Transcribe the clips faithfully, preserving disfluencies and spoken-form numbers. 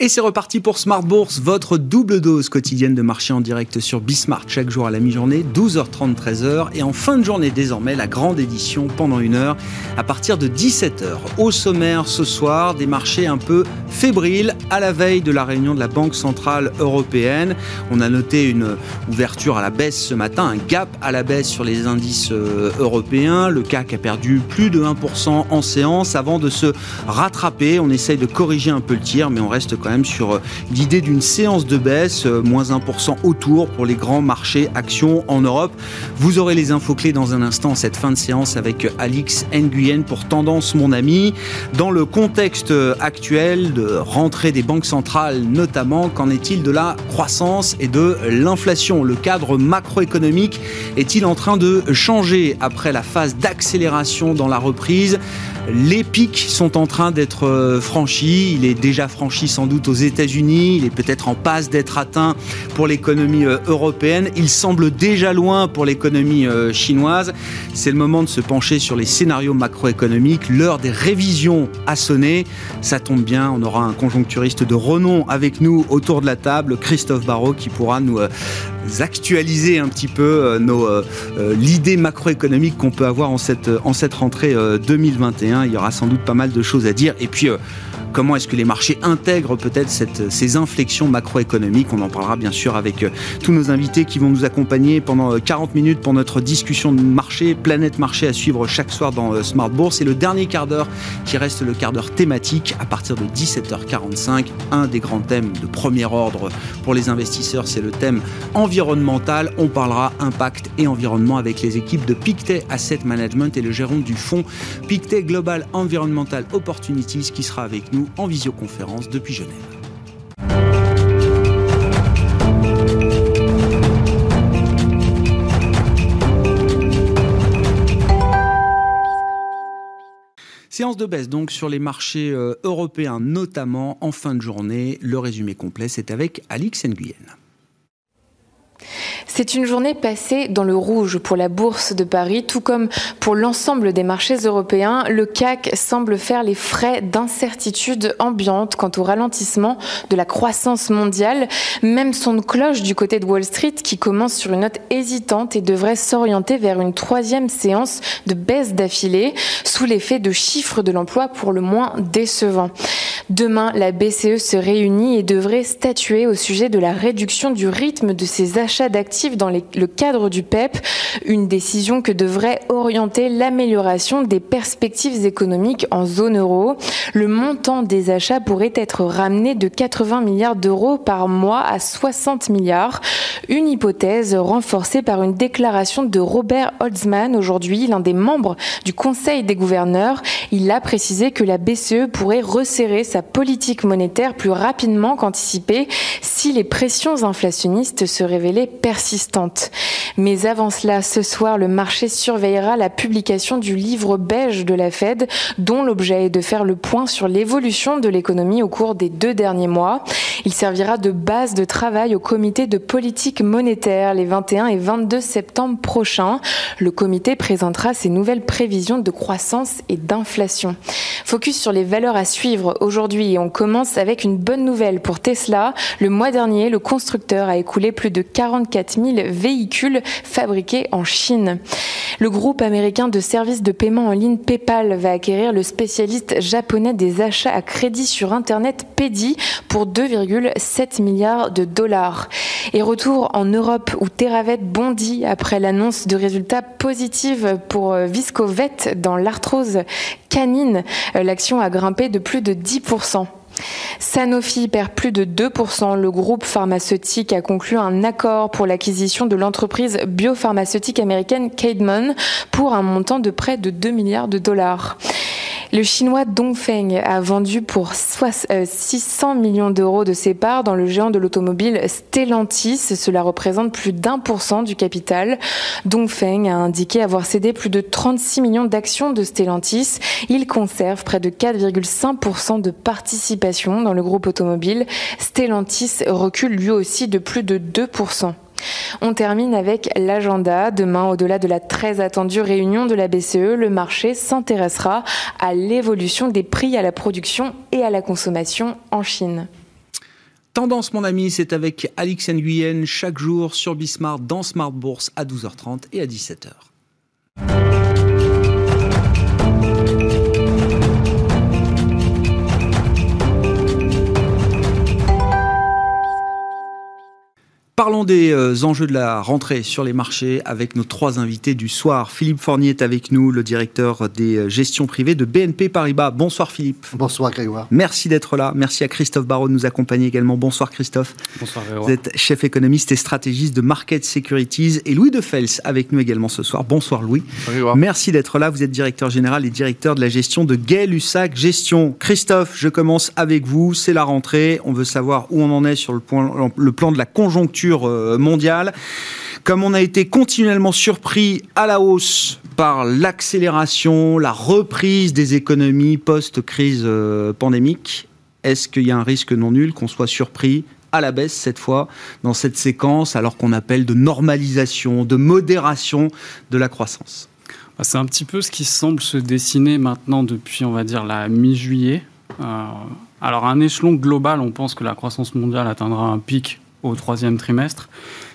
Et c'est reparti pour Smart Bourse, votre double dose quotidienne de marché en direct sur B Smart chaque jour à la mi-journée, douze heures trente, treize heures. Et en fin de journée désormais, la grande édition pendant une heure à partir de dix-sept heures. Au sommaire ce soir, des marchés un peu fébriles à la veille de la réunion de la Banque Centrale Européenne. On a noté une ouverture à la baisse ce matin, un gap à la baisse sur les indices européens. Le C A C a perdu plus de un pour cent en séance avant de se rattraper. On essaye de corriger un peu le tir, mais on reste quand même sur l'idée d'une séance de baisse, euh, moins un pour cent autour pour les grands marchés actions en Europe. Vous aurez les infos clés dans un instant, cette fin de séance avec Alix Nguyen pour Tendance mon ami. Dans le contexte actuel de rentrée des banques centrales notamment, qu'en est-il de la croissance et de l'inflation? Le cadre macroéconomique est-il en train de changer après la phase d'accélération dans la reprise? Les pics sont en train d'être franchis. Il est déjà franchi sans doute aux États-Unis, il est peut-être en passe d'être atteint pour l'économie européenne, il semble déjà loin pour l'économie chinoise. C'est le moment de se pencher sur les scénarios macroéconomiques, l'heure des révisions a sonné. Ça tombe bien, on aura un conjoncturiste de renom avec nous autour de la table, Christophe Barraud, qui pourra nous actualiser un petit peu nos, euh, l'idée macroéconomique qu'on peut avoir en cette, en cette rentrée deux mille vingt et un. Il y aura sans doute pas mal de choses à dire. Et puis, euh, comment est-ce que les marchés intègrent peut-être cette, ces inflexions macroéconomiques? On en parlera bien sûr avec euh, tous nos invités qui vont nous accompagner pendant quarante minutes pour notre discussion de marché, Planète Marché à suivre chaque soir dans euh, Smart Bourse. Et le dernier quart d'heure qui reste le quart d'heure thématique à partir de dix-sept heures quarante-cinq. Un des grands thèmes de premier ordre pour les investisseurs, c'est le thème environnemental. Environnemental, on parlera impact et environnement avec les équipes de Pictet Asset Management et le gérant du fonds Pictet Global Environmental Opportunities qui sera avec nous en visioconférence depuis Genève. Séance de baisse donc sur les marchés européens, notamment en fin de journée. Le résumé complet, c'est avec Alix Nguyen. C'est une journée passée dans le rouge pour la Bourse de Paris, tout comme pour l'ensemble des marchés européens. Le C A C semble faire les frais d'incertitude ambiante quant au ralentissement de la croissance mondiale. Même son de cloche du côté de Wall Street qui commence sur une note hésitante et devrait s'orienter vers une troisième séance de baisse d'affilée sous l'effet de chiffres de l'emploi pour le moins décevants. Demain, la B C E se réunit et devrait statuer au sujet de la réduction du rythme de ses achats d'actifs dans les, le cadre du P E P, une décision que devrait orienter l'amélioration des perspectives économiques en zone euro. Le montant des achats pourrait être ramené de quatre-vingts milliards d'euros par mois à soixante milliards, une hypothèse renforcée par une déclaration de Robert Holzmann aujourd'hui, l'un des membres du Conseil des gouverneurs. Il a précisé que la B C E pourrait resserrer sa politique monétaire plus rapidement qu'anticipée si les pressions inflationnistes se révélaient persistantes. Mais avant cela, ce soir, le marché surveillera la publication du livre beige de la Fed, dont l'objet est de faire le point sur l'évolution de l'économie au cours des deux derniers mois. Il servira de base de travail au comité de politique monétaire les vingt et un et vingt-deux septembre prochains. Le comité présentera ses nouvelles prévisions de croissance et d'inflation. Focus sur les valeurs à suivre aujourd'hui et on commence avec une bonne nouvelle pour Tesla. Le mois dernier, le constructeur a écoulé plus de quarante-quatre mille véhicules fabriqués en Chine. Le groupe américain de services de paiement en ligne PayPal va acquérir le spécialiste japonais des achats à crédit sur Internet Paidy pour deux virgule sept milliards de dollars. Et retour en Europe où TerraVet bondit après l'annonce de résultats positifs pour ViscoVet dans l'arthrose canine. L'action a grimpé de plus de dix pour cent. Sanofi perd plus de deux pour cent. Le groupe pharmaceutique a conclu un accord pour l'acquisition de l'entreprise biopharmaceutique américaine Cademan pour un montant de près de deux milliards de dollars. Le Chinois Dongfeng a vendu pour six cents millions d'euros de ses parts dans le géant de l'automobile Stellantis. Cela représente plus d'un pour cent du capital. Dongfeng a indiqué avoir cédé plus de trente-six millions d'actions de Stellantis. Il conserve près de quatre virgule cinq pour cent de participation dans le groupe automobile. Stellantis recule lui aussi de plus de deux pour cent. On termine avec l'agenda. Demain, au-delà de la très attendue réunion de la B C E, le marché s'intéressera à l'évolution des prix à la production et à la consommation en Chine. Tendance, mon ami, c'est avec Alix Nguyen, chaque jour sur B Smart, dans Smart Bourse, à douze heures trente et à dix-sept heures. Parlons des enjeux de la rentrée sur les marchés avec nos trois invités du soir. Philippe Fournier est avec nous, le directeur des gestions privées de B N P Paribas. Bonsoir Philippe. Bonsoir Grégoire. Merci d'être là. Merci à Christophe Barraud de nous accompagner également. Bonsoir Christophe. Bonsoir Grégoire. Vous êtes chef économiste et stratégiste de Market Securities. Et Louis De Fels avec nous également ce soir. Bonsoir Louis. Bonsoir Grégoire. Merci d'être là. Vous êtes directeur général et directeur de la gestion de Gay-Lussac Gestion. Christophe, je commence avec vous. C'est la rentrée. On veut savoir où on en est sur le, point, le plan de la conjoncture mondiale. Comme on a été continuellement surpris à la hausse par l'accélération, la reprise des économies post-crise pandémique, est-ce qu'il y a un risque non nul qu'on soit surpris à la baisse cette fois dans cette séquence alors qu'on appelle de normalisation, de modération de la croissance? C'est un petit peu ce qui semble se dessiner maintenant depuis, on va dire, la mi-juillet. Euh, alors à un échelon global, on pense que la croissance mondiale atteindra un pic au troisième trimestre.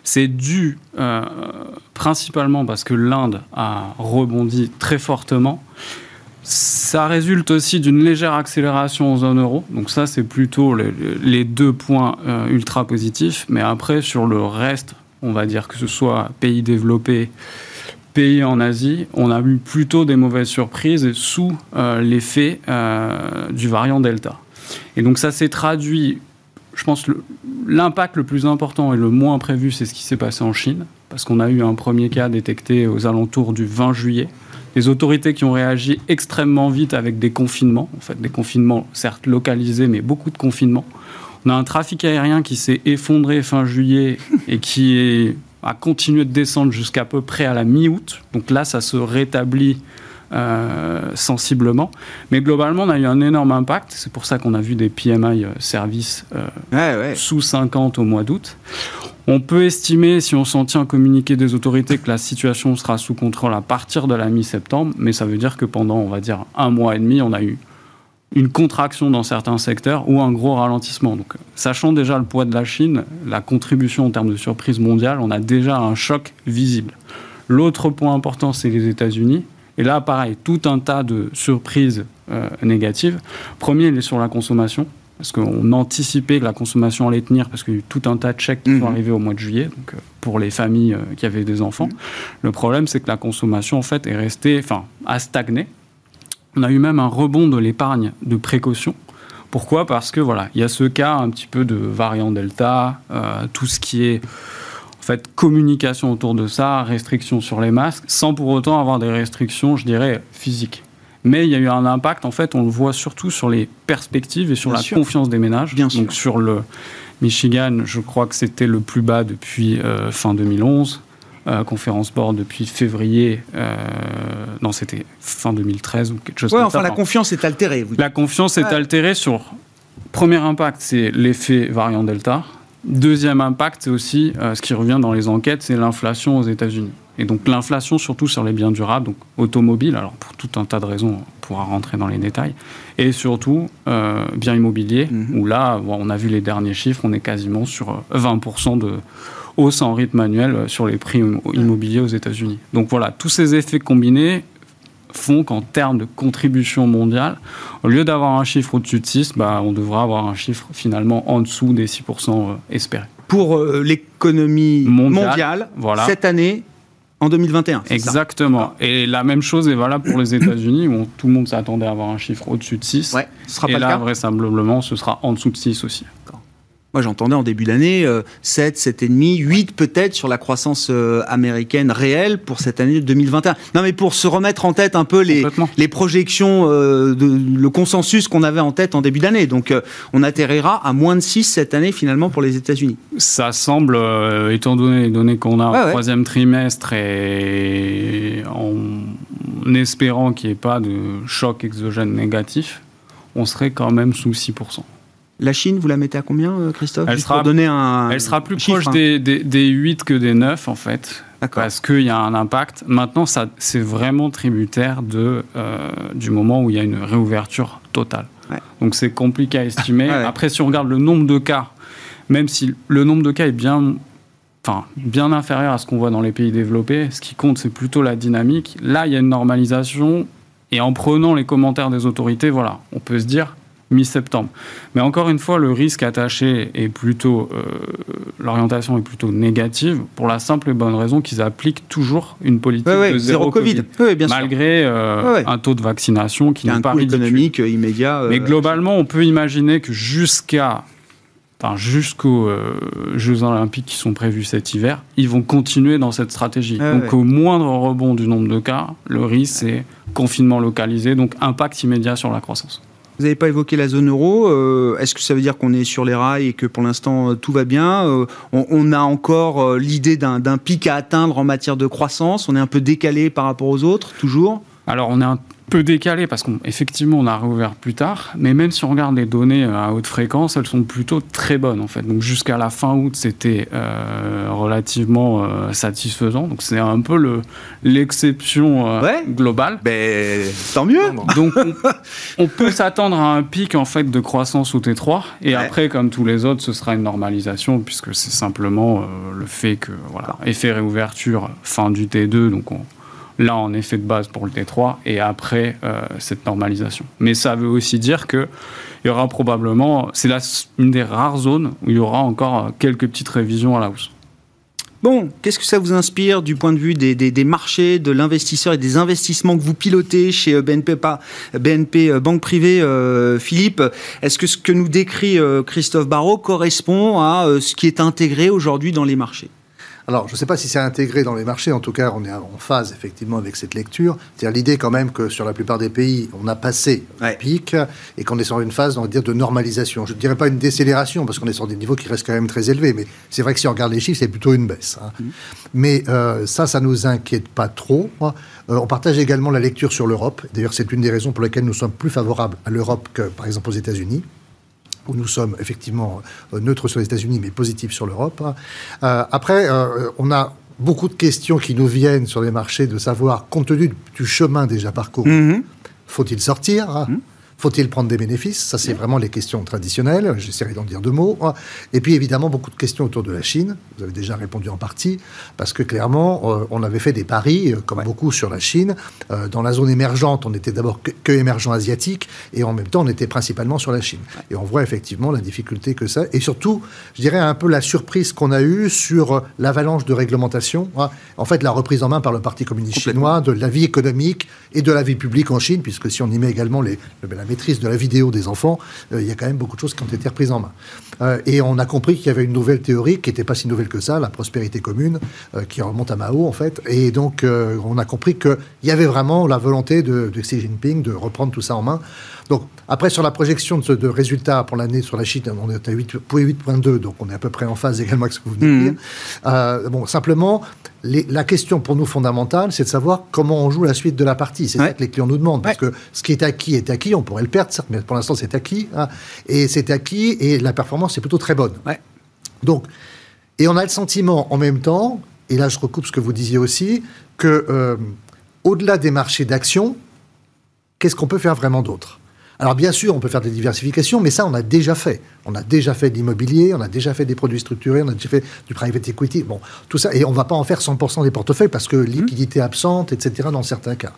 C'est dû euh, principalement parce que l'Inde a rebondi très fortement. Ça résulte aussi d'une légère accélération en zone euro. Donc ça, c'est plutôt les, les deux points euh, ultra positifs. Mais après, sur le reste, on va dire que ce soit pays développés, pays en Asie, on a eu plutôt des mauvaises surprises sous euh, l'effet euh, du variant Delta. Et donc ça s'est traduit... Je pense que l'impact le plus important et le moins prévu, c'est ce qui s'est passé en Chine, parce qu'on a eu un premier cas détecté aux alentours du vingt juillet. Les autorités qui ont réagi extrêmement vite avec des confinements, en fait des confinements certes localisés, mais beaucoup de confinements. On a un trafic aérien qui s'est effondré fin juillet et qui est, a continué de descendre jusqu'à peu près à la mi-août. Donc là, ça se rétablit Euh, sensiblement, mais globalement on a eu un énorme impact, c'est pour ça qu'on a vu des P M I euh, services euh, ouais, ouais. sous cinquante au mois d'août. On peut estimer, si on s'en tient à communiquer des autorités, que la situation sera sous contrôle à partir de la mi-septembre, mais ça veut dire que pendant, on va dire, un mois et demi, on a eu une contraction dans certains secteurs ou un gros ralentissement. Donc, sachant déjà le poids de la Chine, la contribution en termes de surprise mondiale, on a déjà un choc visible. L'autre point important, c'est les États-Unis. Et là, pareil, tout un tas de surprises euh, négatives. Premier, il est sur la consommation, parce qu'on anticipait que la consommation allait tenir, parce qu'il y a eu tout un tas de chèques qui mmh. sont arrivés au mois de juillet, donc, euh, pour les familles euh, qui avaient des enfants. Mmh. Le problème, c'est que la consommation, en fait, est restée, enfin, a stagné. On a eu même un rebond de l'épargne de précaution. Pourquoi ? Parce que, voilà, il y a ce cas un petit peu de variant Delta, euh, tout ce qui est... En fait, communication autour de ça, restrictions sur les masques, sans pour autant avoir des restrictions, je dirais, physiques. Mais il y a eu un impact, en fait, on le voit surtout sur les perspectives et sur Bien la sûr. confiance des ménages. Bien Donc sûr. Sur le Michigan, je crois que c'était le plus bas depuis euh, fin deux mille onze. Euh, conférence board depuis février... Euh, non, c'était fin deux mille treize ou quelque chose ouais, comme enfin, ça. Oui, enfin, la confiance est altérée. Vous... La confiance ouais. est altérée sur... Premier impact, c'est l'effet variant Delta. Deuxième impact, c'est aussi euh, ce qui revient dans les enquêtes, c'est l'inflation aux États-Unis. Et donc l'inflation surtout sur les biens durables, donc automobiles, alors pour tout un tas de raisons, on pourra rentrer dans les détails, et surtout euh, biens immobiliers, mm-hmm. où là, bon, on a vu les derniers chiffres, on est quasiment sur vingt pour cent de hausse en rythme annuel sur les prix immobiliers aux États-Unis. Donc voilà, tous ces effets combinés font qu'en termes de contribution mondiale, au lieu d'avoir un chiffre au-dessus de six, bah, on devra avoir un chiffre finalement en dessous des six pour cent espérés. Pour euh, l'économie mondiale, mondiale voilà. cette année, en deux mille vingt et un. Exactement. Et la même chose est valable pour les États-Unis, où tout le monde s'attendait à avoir un chiffre au-dessus de six. Ouais, ce sera et pas là, le cas. Vraisemblablement, ce sera en dessous de six aussi. D'accord. Moi, j'entendais en début d'année euh, sept, sept virgule cinq, huit peut-être sur la croissance euh, américaine réelle pour cette année deux mille vingt et un. Non, mais pour se remettre en tête un peu les, les projections, euh, de, le consensus qu'on avait en tête en début d'année. Donc, euh, on atterrira à moins de six cette année, finalement, pour les États-Unis. Ça semble, euh, étant donné, donné qu'on a ouais, un ouais. troisième trimestre et en espérant qu'il n'y ait pas de choc exogène négatif, on serait quand même sous six pour cent. La Chine, vous la mettez à combien, Christophe ? Elle, sera, pour donner un, elle sera plus chiffre, proche hein. des, des, des huit que des neuf, en fait, D'accord. parce qu'il y a un impact. Maintenant, ça, c'est vraiment tributaire de, euh, du moment où il y a une réouverture totale. Ouais. Donc, c'est compliqué à estimer. Ah, ouais. Après, si on regarde le nombre de cas, même si le nombre de cas est bien, enfin, bien inférieur à ce qu'on voit dans les pays développés, ce qui compte, c'est plutôt la dynamique. Là, il y a une normalisation. Et en prenant les commentaires des autorités, voilà, on peut se dire mi-septembre. Mais encore une fois, le risque attaché est plutôt... Euh, l'orientation est plutôt négative pour la simple et bonne raison qu'ils appliquent toujours une politique ouais, ouais, de zéro, zéro Covid. COVID. Ouais, bien malgré euh, ouais, ouais. un taux de vaccination qui n'est pas ridicule. Un coût économique immédiat. Euh, Mais globalement, on peut imaginer que jusqu'à... Enfin, jusqu'aux euh, Jeux Olympiques qui sont prévus cet hiver, ils vont continuer dans cette stratégie. Ah, donc, ouais. au moindre rebond du nombre de cas, le risque, c'est confinement localisé, donc impact immédiat sur la croissance. Vous n'avez pas évoqué la zone euro. Euh, est-ce que ça veut dire qu'on est sur les rails et que pour l'instant, tout va bien ? euh, on, on a encore euh, l'idée d'un, d'un pic à atteindre en matière de croissance. On est un peu décalé par rapport aux autres, toujours ? Alors, on est un peu décalé parce qu'effectivement, on a réouvert plus tard. Mais même si on regarde les données à haute fréquence, elles sont plutôt très bonnes, en fait. Donc, jusqu'à la fin août, c'était euh, relativement euh, satisfaisant. Donc, c'est un peu le, l'exception euh, ouais. globale. Ben, tant mieux. Donc, on, on peut s'attendre à un pic, en fait, de croissance au T trois. Et ouais. après, comme tous les autres, ce sera une normalisation puisque c'est simplement euh, le fait que, voilà, effet réouverture, fin du T deux. Donc, on... Là, en effet de base pour le T trois et après euh, cette normalisation. Mais ça veut aussi dire qu'il y aura probablement... C'est la, une des rares zones où il y aura encore quelques petites révisions à la hausse. Bon, qu'est-ce que ça vous inspire du point de vue des, des, des marchés, de l'investisseur et des investissements que vous pilotez chez B N P, B N P Banque Privée, euh, Philippe ? Est-ce que ce que nous décrit euh, Christophe Barraud correspond à euh, ce qui est intégré aujourd'hui dans les marchés ? Alors, je ne sais pas si c'est intégré dans les marchés. En tout cas, on est en phase, effectivement, avec cette lecture. C'est-à-dire l'idée, quand même, que sur la plupart des pays, on a passé le ouais. pic et qu'on est sur une phase, on va dire, de normalisation. Je ne dirais pas une décélération, parce qu'on est sur des niveaux qui restent quand même très élevés. Mais c'est vrai que si on regarde les chiffres, c'est plutôt une baisse. Hein. Mmh. Mais euh, ça, ça ne nous inquiète pas trop. Euh, on partage également la lecture sur l'Europe. D'ailleurs, c'est une des raisons pour lesquelles nous sommes plus favorables à l'Europe que, par exemple, aux États-Unis, où nous sommes effectivement neutres sur les États-Unis, mais positifs sur l'Europe. Euh, après, euh, on a beaucoup de questions qui nous viennent sur les marchés de savoir, compte tenu du, du chemin déjà parcouru, mm-hmm. faut-il sortir mm-hmm. Faut-il prendre des bénéfices ? Ça, c'est mm-hmm. vraiment les questions traditionnelles. J'essaierai d'en dire deux mots. Et puis, évidemment, beaucoup de questions autour de la Chine. Vous avez déjà répondu en partie, parce que, clairement, euh, on avait fait des paris, euh, comme ouais. beaucoup, sur la Chine. Euh, dans la zone émergente, on était d'abord que, que émergent asiatique, et en même temps, on était principalement sur la Chine. Et on voit, effectivement, la difficulté que ça... Et surtout, je dirais, un peu la surprise qu'on a eue sur euh, l'avalanche de réglementation. Hein. En fait, la reprise en main par le Parti communiste chinois de la vie économique et de la vie publique en Chine, puisque si on y met également les... Le, la maîtrise de la vidéo des enfants, euh, il y a quand même beaucoup de choses qui ont été reprises en main. Euh, et on a compris qu'il y avait une nouvelle théorie qui n'était pas si nouvelle que ça, la prospérité commune, euh, qui remonte à Mao, en fait. Et donc, euh, on a compris qu'il y avait vraiment la volonté de, de Xi Jinping de reprendre tout ça en main. Donc, après, sur la projection de, ce, de résultats pour l'année sur la Chine, on est à huit virgule deux, donc on est à peu près en phase également avec ce que vous venez de dire. Mmh. Euh, bon, simplement, les, la question pour nous fondamentale, c'est de savoir comment on joue la suite de la partie. C'est ouais. ça que les clients nous demandent, parce ouais. que ce qui est acquis est acquis, on pourrait le perdre, certes, mais pour l'instant, c'est acquis. Hein, et c'est acquis, et la performance est plutôt très bonne. Ouais. Donc, et on a le sentiment, en même temps, et là, je recoupe ce que vous disiez aussi, que euh, au-delà des marchés d'actions, qu'est-ce qu'on peut faire vraiment d'autre ? Alors bien sûr, on peut faire des diversifications, mais ça, on a déjà fait. On a déjà fait de l'immobilier, on a déjà fait des produits structurés, on a déjà fait du private equity, bon, tout ça. Et on ne va pas en faire cent pour cent des portefeuilles parce que liquidité absente, et cetera dans certains cas.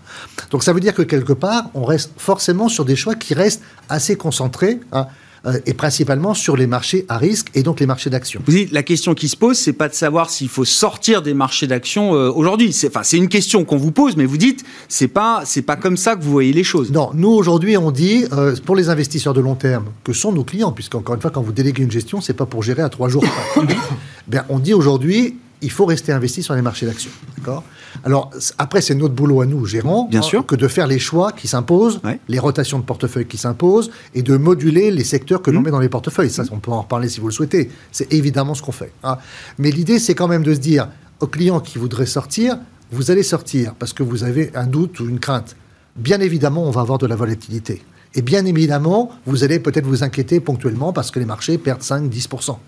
Donc ça veut dire que quelque part, on reste forcément sur des choix qui restent assez concentrés, hein. euh, et principalement sur les marchés à risque et donc les marchés d'actions. Vous dites, la question qui se pose, c'est pas de savoir s'il faut sortir des marchés d'actions euh, aujourd'hui. C'est, enfin, c'est une question qu'on vous pose, mais vous dites, c'est pas, c'est pas comme ça que vous voyez les choses. Non, nous aujourd'hui, on dit, euh, pour les investisseurs de long terme, que sont nos clients, puisqu'encore une fois, quand vous déléguez une gestion, c'est pas pour gérer à trois jours. Ben, on dit aujourd'hui, il faut rester investi sur les marchés d'actions. D'accord ? Alors, après, c'est notre boulot à nous, gérants, bien sûr, que de faire les choix qui s'imposent, ouais, les rotations de portefeuille qui s'imposent, et de moduler les secteurs que mmh. l'on met dans les portefeuilles. Ça, on peut en reparler si vous le souhaitez. C'est évidemment ce qu'on fait. Hein. Mais l'idée, c'est quand même de se dire, aux clients qui voudraient sortir, vous allez sortir parce que vous avez un doute ou une crainte. Bien évidemment, on va avoir de la volatilité. Et bien évidemment, vous allez peut-être vous inquiéter ponctuellement parce que les marchés perdent cinq à dix pour cent.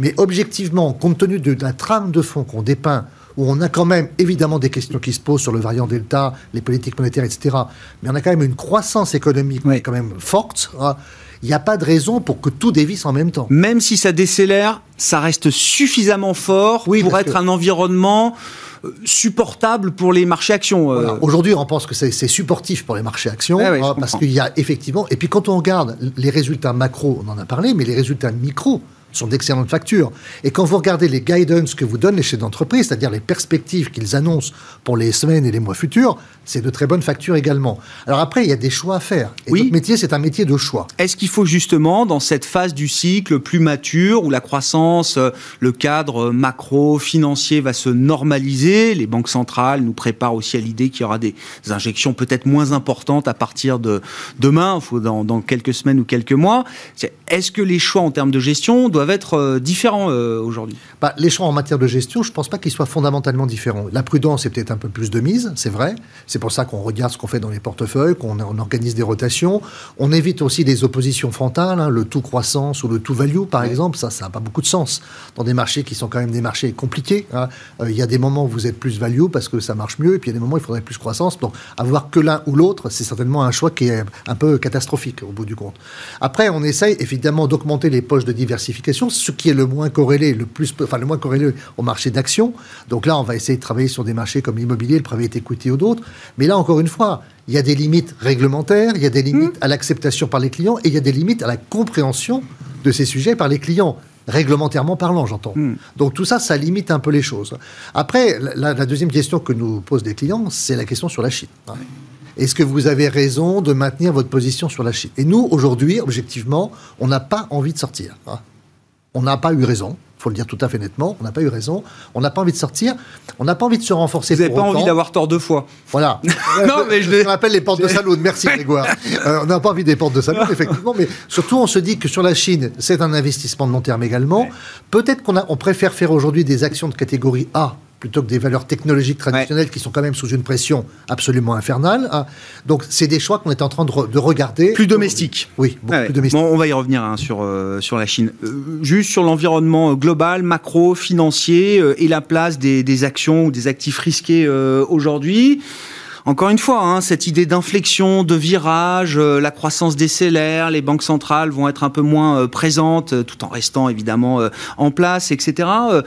Mais objectivement, compte tenu de la trame de fond qu'on dépeint, où on a quand même évidemment des questions qui se posent sur le variant Delta, les politiques monétaires, et cetera, mais on a quand même une croissance économique oui. quand même forte, hein. Il n'y a pas de raison pour que tout dévisse en même temps. Même si ça décélère, ça reste suffisamment fort oui, pour être que... un environnement supportable pour les marchés actions. Euh... Voilà. Aujourd'hui, on pense que c'est, c'est supportif pour les marchés actions, ah ouais, hein, parce qu'il y a effectivement... Et puis quand on regarde les résultats macro, on en a parlé, mais les résultats micro sont d'excellentes factures. Et quand vous regardez les guidance que vous donnent les chefs d'entreprise, c'est-à-dire les perspectives qu'ils annoncent pour les semaines et les mois futurs, c'est de très bonnes factures également. Alors après, il y a des choix à faire. Et oui. notre métier, c'est un métier de choix. Est-ce qu'il faut justement, dans cette phase du cycle plus mature, où la croissance, le cadre macro, financier va se normaliser, les banques centrales nous préparent aussi à l'idée qu'il y aura des injections peut-être moins importantes à partir de demain, dans, dans quelques semaines ou quelques mois. Est-ce que les choix en termes de gestion doivent être différents euh, aujourd'hui ? Bah, les choix en matière de gestion, je ne pense pas qu'ils soient fondamentalement différents. La prudence est peut-être un peu plus de mise, c'est vrai. C'est pour ça qu'on regarde ce qu'on fait dans les portefeuilles, qu'on on organise des rotations. On évite aussi des oppositions frontales, hein, le tout croissance ou le tout value, par ouais. exemple. Ça, ça n'a pas beaucoup de sens dans des marchés qui sont quand même des marchés compliqués. Il hein. euh, y a des moments où vous êtes plus value parce que ça marche mieux, et puis il y a des moments où il faudrait plus croissance. Donc, avoir que l'un ou l'autre, c'est certainement un choix qui est un peu catastrophique au bout du compte. Après, on essaye évidemment d'augmenter les poches de diversification, ce qui est le moins corrélé, le plus, enfin le moins corrélé au marché d'action. Donc là, on va essayer de travailler sur des marchés comme l'immobilier, le private equity ou d'autres. Mais là, encore une fois, il y a des limites réglementaires, il y a des limites mmh. à l'acceptation par les clients et il y a des limites à la compréhension de ces sujets par les clients. Réglementairement parlant, j'entends. Mm. Donc tout ça, ça limite un peu les choses. Après, la, la deuxième question que nous posent les clients, c'est la question sur la Chine. Hein. Est-ce que vous avez raison de maintenir votre position sur la Chine ? Et nous, aujourd'hui, objectivement, on n'a pas envie de sortir. Hein. On n'a pas eu raison. Faut le dire tout à fait nettement, on n'a pas eu raison, on n'a pas envie de sortir, on n'a pas envie de se renforcer. Vous n'avez pas autant. envie d'avoir tort deux fois. Voilà. non, mais je, je les... rappelle les portes de Saloune. Merci Grégoire. euh, on n'a pas envie des portes de Saloune, effectivement, mais surtout on se dit que sur la Chine, c'est un investissement de long terme également. Ouais. Peut-être qu'on a, on préfère faire aujourd'hui des actions de catégorie A plutôt que des valeurs technologiques traditionnelles ouais. qui sont quand même sous une pression absolument infernale. Hein. Donc, c'est des choix qu'on est en train de, re- de regarder. Plus domestiques. Oui, beaucoup ouais. plus domestiques. Bon, on va y revenir hein, sur, euh, sur la Chine. Euh, juste sur l'environnement global, macro, financier euh, et la place des, des actions ou des actifs risqués euh, aujourd'hui. Encore une fois, hein, cette idée d'inflexion, de virage, euh, la croissance décélère, les banques centrales vont être un peu moins euh, présentes, euh, tout en restant évidemment euh, en place, et cetera. Euh,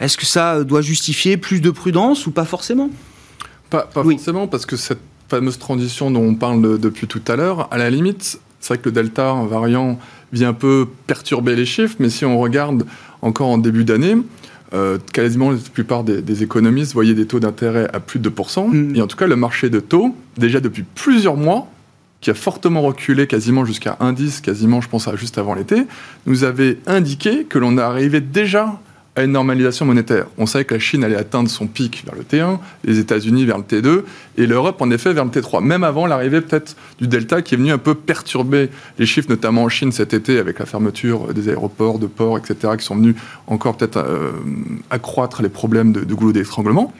est-ce que ça doit justifier plus de prudence ou pas forcément ? Pas, pas oui. forcément, parce que cette fameuse transition dont on parle de, depuis tout à l'heure, à la limite, c'est vrai que le Delta variant vient un peu perturber les chiffres, mais si on regarde encore en début d'année... Euh, quasiment la plupart des, des économistes voyaient des taux d'intérêt à plus de deux pour cent. Mmh. Et en tout cas, le marché de taux, déjà depuis plusieurs mois, qui a fortement reculé quasiment jusqu'à un virgule dix, quasiment, je pense, à juste avant l'été, nous avait indiqué que l'on arrivait déjà à une normalisation monétaire. On savait que la Chine allait atteindre son pic vers le T un, les États-Unis vers le T deux, et l'Europe, en effet, vers le T trois. Même avant l'arrivée, peut-être, du Delta, qui est venu un peu perturber les chiffres, notamment en Chine cet été, avec la fermeture des aéroports, de ports, et cetera, qui sont venus encore peut-être euh, accroître les problèmes de, de goulot d'étranglement.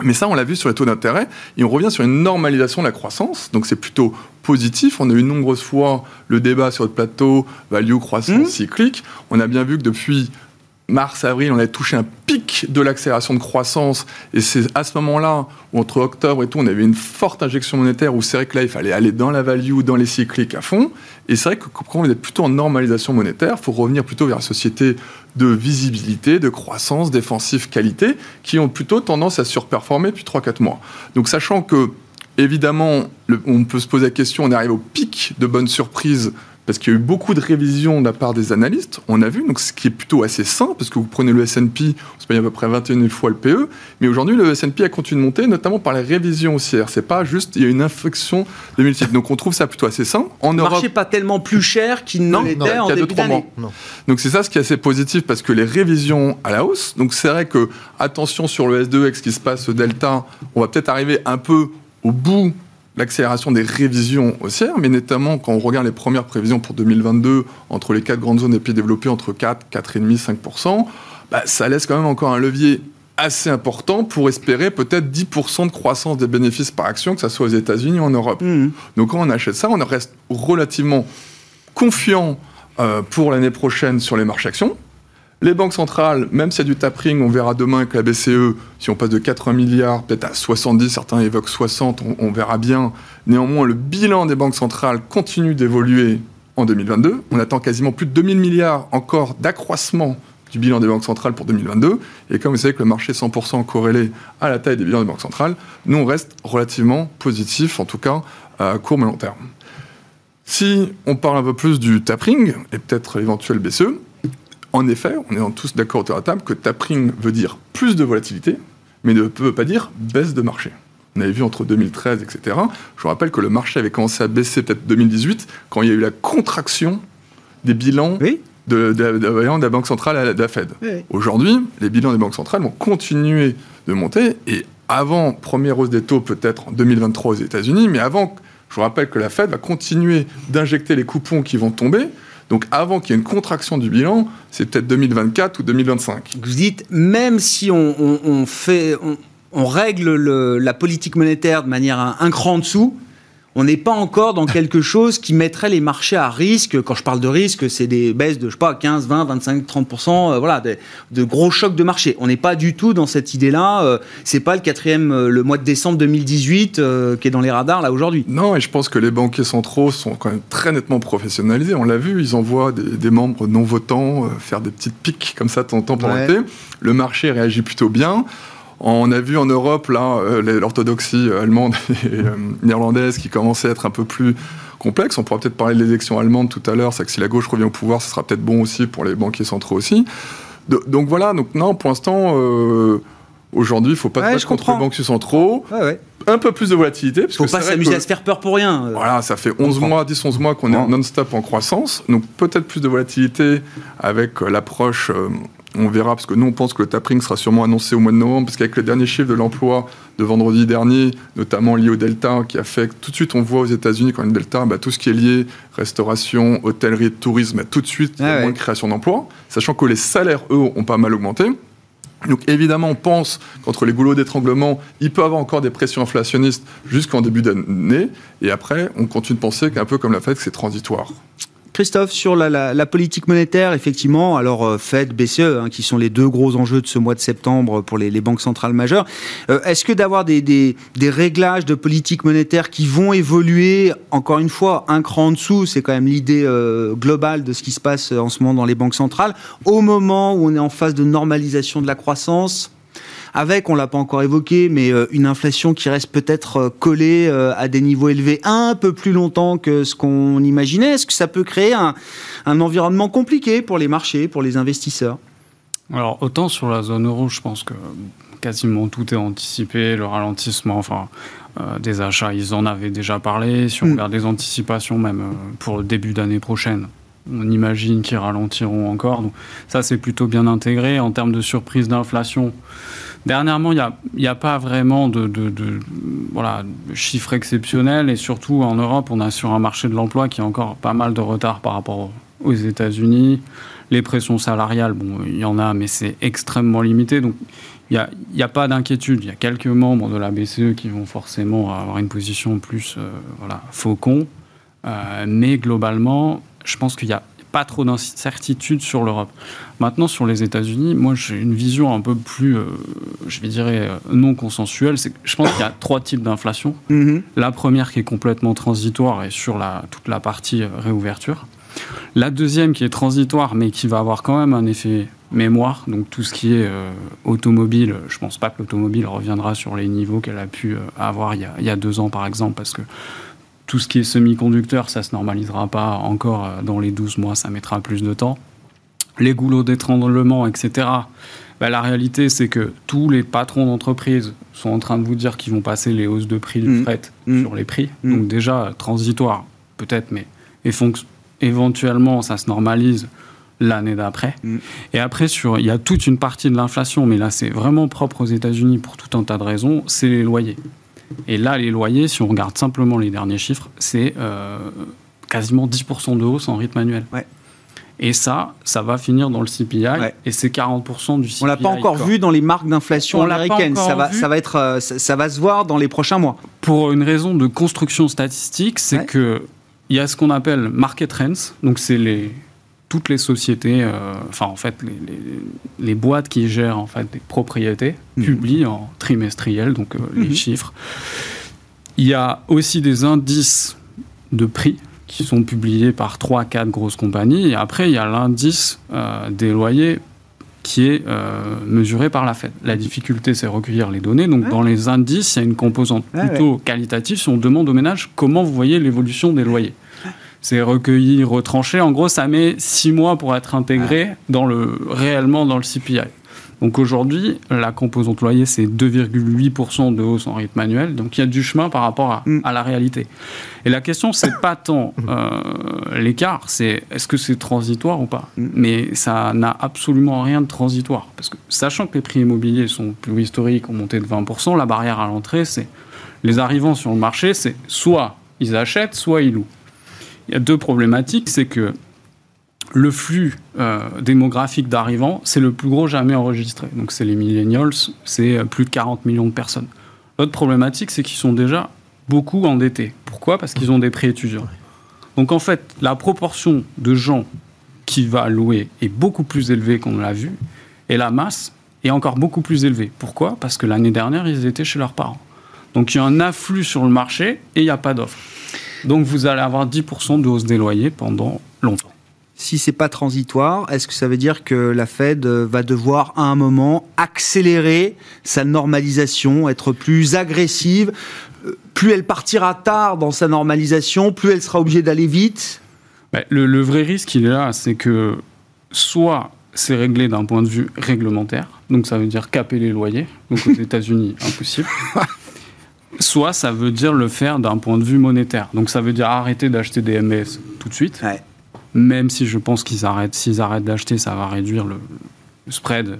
Mais ça, on l'a vu sur les taux d'intérêt, et on revient sur une normalisation de la croissance, donc c'est plutôt positif. On a eu nombreuses fois le débat sur le plateau value-croissance mmh. cyclique. On a bien vu que depuis... mars-avril, on a touché un pic de l'accélération de croissance et c'est à ce moment-là, où entre octobre et tout, on avait une forte injection monétaire où c'est vrai que là, il fallait aller dans la value, dans les cycliques à fond. Et c'est vrai que quand on est plutôt en normalisation monétaire, il faut revenir plutôt vers la société de visibilité, de croissance, défensive, qualité, qui ont plutôt tendance à surperformer depuis trois à quatre mois. Donc, sachant que, évidemment, le, on peut se poser la question, on arrive au pic de bonnes surprises parce qu'il y a eu beaucoup de révisions de la part des analystes, on a vu, donc ce qui est plutôt assez sain, parce que vous prenez le S and P, on se paye à peu près vingt et une mille fois le P E, mais aujourd'hui le S and P a continué de monter, notamment par les révisions haussières. C'est pas juste, il y a une inflexion de multiples. Donc on trouve ça plutôt assez sain. En Europe, le marché pas tellement plus cher qu'il n'en était en début d'année. Donc c'est ça ce qui est assez positif, parce que les révisions à la hausse, donc c'est vrai que, attention sur le S deux avec ce qui se passe au Delta, on va peut-être arriver un peu au bout l'accélération des révisions haussières, mais notamment quand on regarde les premières prévisions pour deux mille vingt-deux, entre les quatre grandes zones des pays développés, entre quatre, quatre virgule cinq pour cent, bah, ça laisse quand même encore un levier assez important pour espérer peut-être dix pour cent de croissance des bénéfices par action, que ce soit aux États-Unis ou en Europe. Mmh. Donc quand on achète ça, on reste relativement confiant euh, pour l'année prochaine sur les marchés actions. Les banques centrales, même s'il y a du tapering, on verra demain avec la B C E, si on passe de quatre-vingts milliards, peut-être à soixante-dix, certains évoquent soixante, on, on verra bien. Néanmoins, le bilan des banques centrales continue d'évoluer en deux mille vingt-deux. On attend quasiment plus de deux mille milliards encore d'accroissement du bilan des banques centrales pour deux mille vingt-deux. Et comme vous savez que le marché est cent pour cent corrélé à la taille des bilans des banques centrales, nous, on reste relativement positif, en tout cas à court et long terme. Si on parle un peu plus du tapering, et peut-être l'éventuel B C E, en effet, on est tous d'accord autour de la table que tapering veut dire plus de volatilité, mais ne peut pas dire baisse de marché. On avait vu entre deux mille treize, et cetera. Je vous rappelle que le marché avait commencé à baisser peut-être deux mille dix-huit, quand il y a eu la contraction des bilans oui. de, de, de, de, de la Banque Centrale à la, de la Fed. Oui. Aujourd'hui, les bilans des banques centrales vont continuer de monter, et avant première hausse des taux peut-être en deux mille vingt-trois aux États-Unis, mais avant, je vous rappelle que la Fed va continuer d'injecter les coupons qui vont tomber. Donc avant qu'il y ait une contraction du bilan, c'est peut-être deux mille vingt-quatre ou deux mille vingt-cinq. Vous dites, même si on, on, on, fait, on, on règle le, la politique monétaire de manière un, un cran en dessous, on n'est pas encore dans quelque chose qui mettrait les marchés à risque. Quand je parle de risque, c'est des baisses de, je sais pas, quinze, vingt, vingt-cinq, trente pour cent, euh, voilà, de, de gros chocs de marché. On n'est pas du tout dans cette idée-là. Euh, c'est pas le quatrième, euh, le mois de décembre deux mille dix-huit euh, qui est dans les radars, là, aujourd'hui. Non, et je pense que les banquiers centraux sont quand même très nettement professionnalisés. On l'a vu, ils envoient des, des membres non votants euh, faire des petites piques comme ça, de temps en temps, pour ouais. l'été. Le marché réagit plutôt bien. On a vu en Europe, là, l'orthodoxie allemande et euh, néerlandaise qui commençait à être un peu plus complexe. On pourra peut-être parler de l'élection allemande tout à l'heure. C'est que si la gauche revient au pouvoir, ce sera peut-être bon aussi pour les banquiers centraux aussi. De, donc voilà, donc non, pour l'instant, euh, aujourd'hui, il ne faut pas se ouais, battre contre les banquiers centraux. Ouais, ouais. Un peu plus de volatilité. Il ne faut pas s'amuser que, à se faire peur pour rien. Voilà, ça fait onze mois, dix, onze mois qu'on ouais. est non-stop en croissance. Donc peut-être plus de volatilité avec l'approche... Euh, on verra, parce que nous, on pense que le tapering sera sûrement annoncé au mois de novembre, parce qu'avec les derniers chiffres de l'emploi de vendredi dernier, notamment lié au Delta, qui affecte, tout de suite, on voit aux États-Unis, quand il y a le Delta, bah, tout ce qui est lié, restauration, hôtellerie, tourisme, bah, tout de suite, ah, il y a ouais. moins de création d'emplois, sachant que les salaires, eux, ont pas mal augmenté. Donc, évidemment, on pense qu'entre les goulots d'étranglement, il peut y avoir encore des pressions inflationnistes jusqu'en début d'année, et après, on continue de penser qu'un peu comme la Fed, c'est transitoire. Christophe, sur la, la, la politique monétaire, effectivement, alors euh, Fed, B C E, hein, qui sont les deux gros enjeux de ce mois de septembre pour les, les banques centrales majeures, euh, est-ce que d'avoir des, des, des réglages de politique monétaire qui vont évoluer, encore une fois, un cran en dessous, c'est quand même l'idée euh, globale de ce qui se passe en ce moment dans les banques centrales, au moment où on est en phase de normalisation de la croissance ? Avec, on ne l'a pas encore évoqué, mais une inflation qui reste peut-être collée à des niveaux élevés un peu plus longtemps que ce qu'on imaginait. Est-ce que ça peut créer un, un environnement compliqué pour les marchés, pour les investisseurs ? Alors, autant sur la zone euro, je pense que quasiment tout est anticipé, le ralentissement, enfin... Euh, des achats, ils en avaient déjà parlé. Si on mmh. regarde les anticipations, même euh, pour le début d'année prochaine, on imagine qu'ils ralentiront encore. Donc ça, c'est plutôt bien intégré. En termes de surprise d'inflation... Dernièrement, il n'y a, y a pas vraiment de, de, de, voilà, de chiffres exceptionnels. Et surtout, en Europe, on a sur un marché de l'emploi qui a encore pas mal de retard par rapport aux États-Unis. Les pressions salariales, bon, il y en a, mais c'est extrêmement limité. Donc, il n'y a, y a pas d'inquiétude. Il y a quelques membres de la B C E qui vont forcément avoir une position plus euh, voilà, faucon. Euh, mais globalement, je pense qu'il y a pas trop d'incertitudes sur l'Europe. Maintenant, sur les États-Unis, moi, j'ai une vision un peu plus, euh, je vais dire, euh, non consensuelle. C'est que je pense qu'il y a trois types d'inflation. Mm-hmm. La première qui est complètement transitoire et sur la, toute la partie euh, réouverture. La deuxième qui est transitoire, mais qui va avoir quand même un effet mémoire. Donc, tout ce qui est euh, automobile, je ne pense pas que l'automobile reviendra sur les niveaux qu'elle a pu euh, avoir il y a, il y a deux ans, par exemple, parce que Tout ce qui est semi-conducteur, ça ne se normalisera pas encore dans les douze mois, ça mettra plus de temps. Les goulots d'étranglement, et cetera. Bah, la réalité, c'est que tous les patrons d'entreprise sont en train de vous dire qu'ils vont passer les hausses de prix du fret mmh. sur les prix. Mmh. Donc déjà, transitoire, peut-être, mais éventuellement, ça se normalise l'année d'après. Mmh. Et après, sur, il y a toute une partie de l'inflation, mais là, c'est vraiment propre aux États-Unis pour tout un tas de raisons, c'est les loyers. Et là, les loyers, si on regarde simplement les derniers chiffres, c'est euh, quasiment dix pour cent de hausse en rythme annuel. Ouais. Et ça, ça va finir dans le C P I, ouais. et c'est quarante pour cent du C P I. On ne l'a pas encore quoi. vu dans les marques d'inflation on américaines. Ça va, ça, va être, euh, ça, ça va se voir dans les prochains mois. Pour une raison de construction statistique, c'est ouais. que il y a ce qu'on appelle market trends. Donc, c'est les, toutes les sociétés, euh, enfin, en fait, les, les, les boîtes qui gèrent en fait, des propriétés mmh. publient en trimestriel, donc euh, mmh. les chiffres. Il y a aussi des indices de prix qui sont publiés par trois à quatre grosses compagnies. Et après, il y a l'indice euh, des loyers qui est euh, mesuré par la Fed. La difficulté, c'est recueillir les données. Donc, ouais. dans les indices, il y a une composante plutôt ouais, ouais. qualitative. Si on demande aux ménages comment vous voyez l'évolution des loyers, c'est recueilli, retranché. En gros, ça met six mois pour être intégré ouais. dans le, réellement dans le C P I. Donc aujourd'hui, la composante loyer, c'est deux virgule huit pour cent de hausse en rythme annuel. Donc il y a du chemin par rapport à, à la réalité. Et la question, c'est pas tant euh, l'écart, c'est est-ce que c'est transitoire ou pas ? Mais ça n'a absolument rien de transitoire. Parce que sachant que les prix immobiliers sont plus historiques, ont monté de vingt pour cent, la barrière à l'entrée, c'est les arrivants sur le marché, c'est soit ils achètent, soit ils louent. Il y a deux problématiques, c'est que le flux euh, démographique d'arrivants, c'est le plus gros jamais enregistré. Donc, c'est les millennials, c'est plus de quarante millions de personnes. L'autre problématique, c'est qu'ils sont déjà beaucoup endettés. Pourquoi ? Parce qu'ils ont des prêts étudiants. Donc, en fait, la proportion de gens qui va louer est beaucoup plus élevée qu'on l'a vu, et la masse est encore beaucoup plus élevée. Pourquoi ? Parce que l'année dernière, ils étaient chez leurs parents. Donc, il y a un afflux sur le marché et il n'y a pas d'offre. Donc, vous allez avoir dix pour cent de hausse des loyers pendant longtemps. Si ce n'est pas transitoire, est-ce que ça veut dire que la Fed va devoir, à un moment, accélérer sa normalisation, être plus agressive ? Plus elle partira tard dans sa normalisation, plus elle sera obligée d'aller vite ? Ben, le, le vrai risque, il est là, c'est que soit c'est réglé d'un point de vue réglementaire, donc ça veut dire caper les loyers, donc aux États-Unis, impossible. Soit ça veut dire le faire d'un point de vue monétaire, donc ça veut dire arrêter d'acheter des M B S tout de suite. Ouais. Même si je pense qu'ils arrêtent, s'ils arrêtent d'acheter, ça va réduire le, le spread de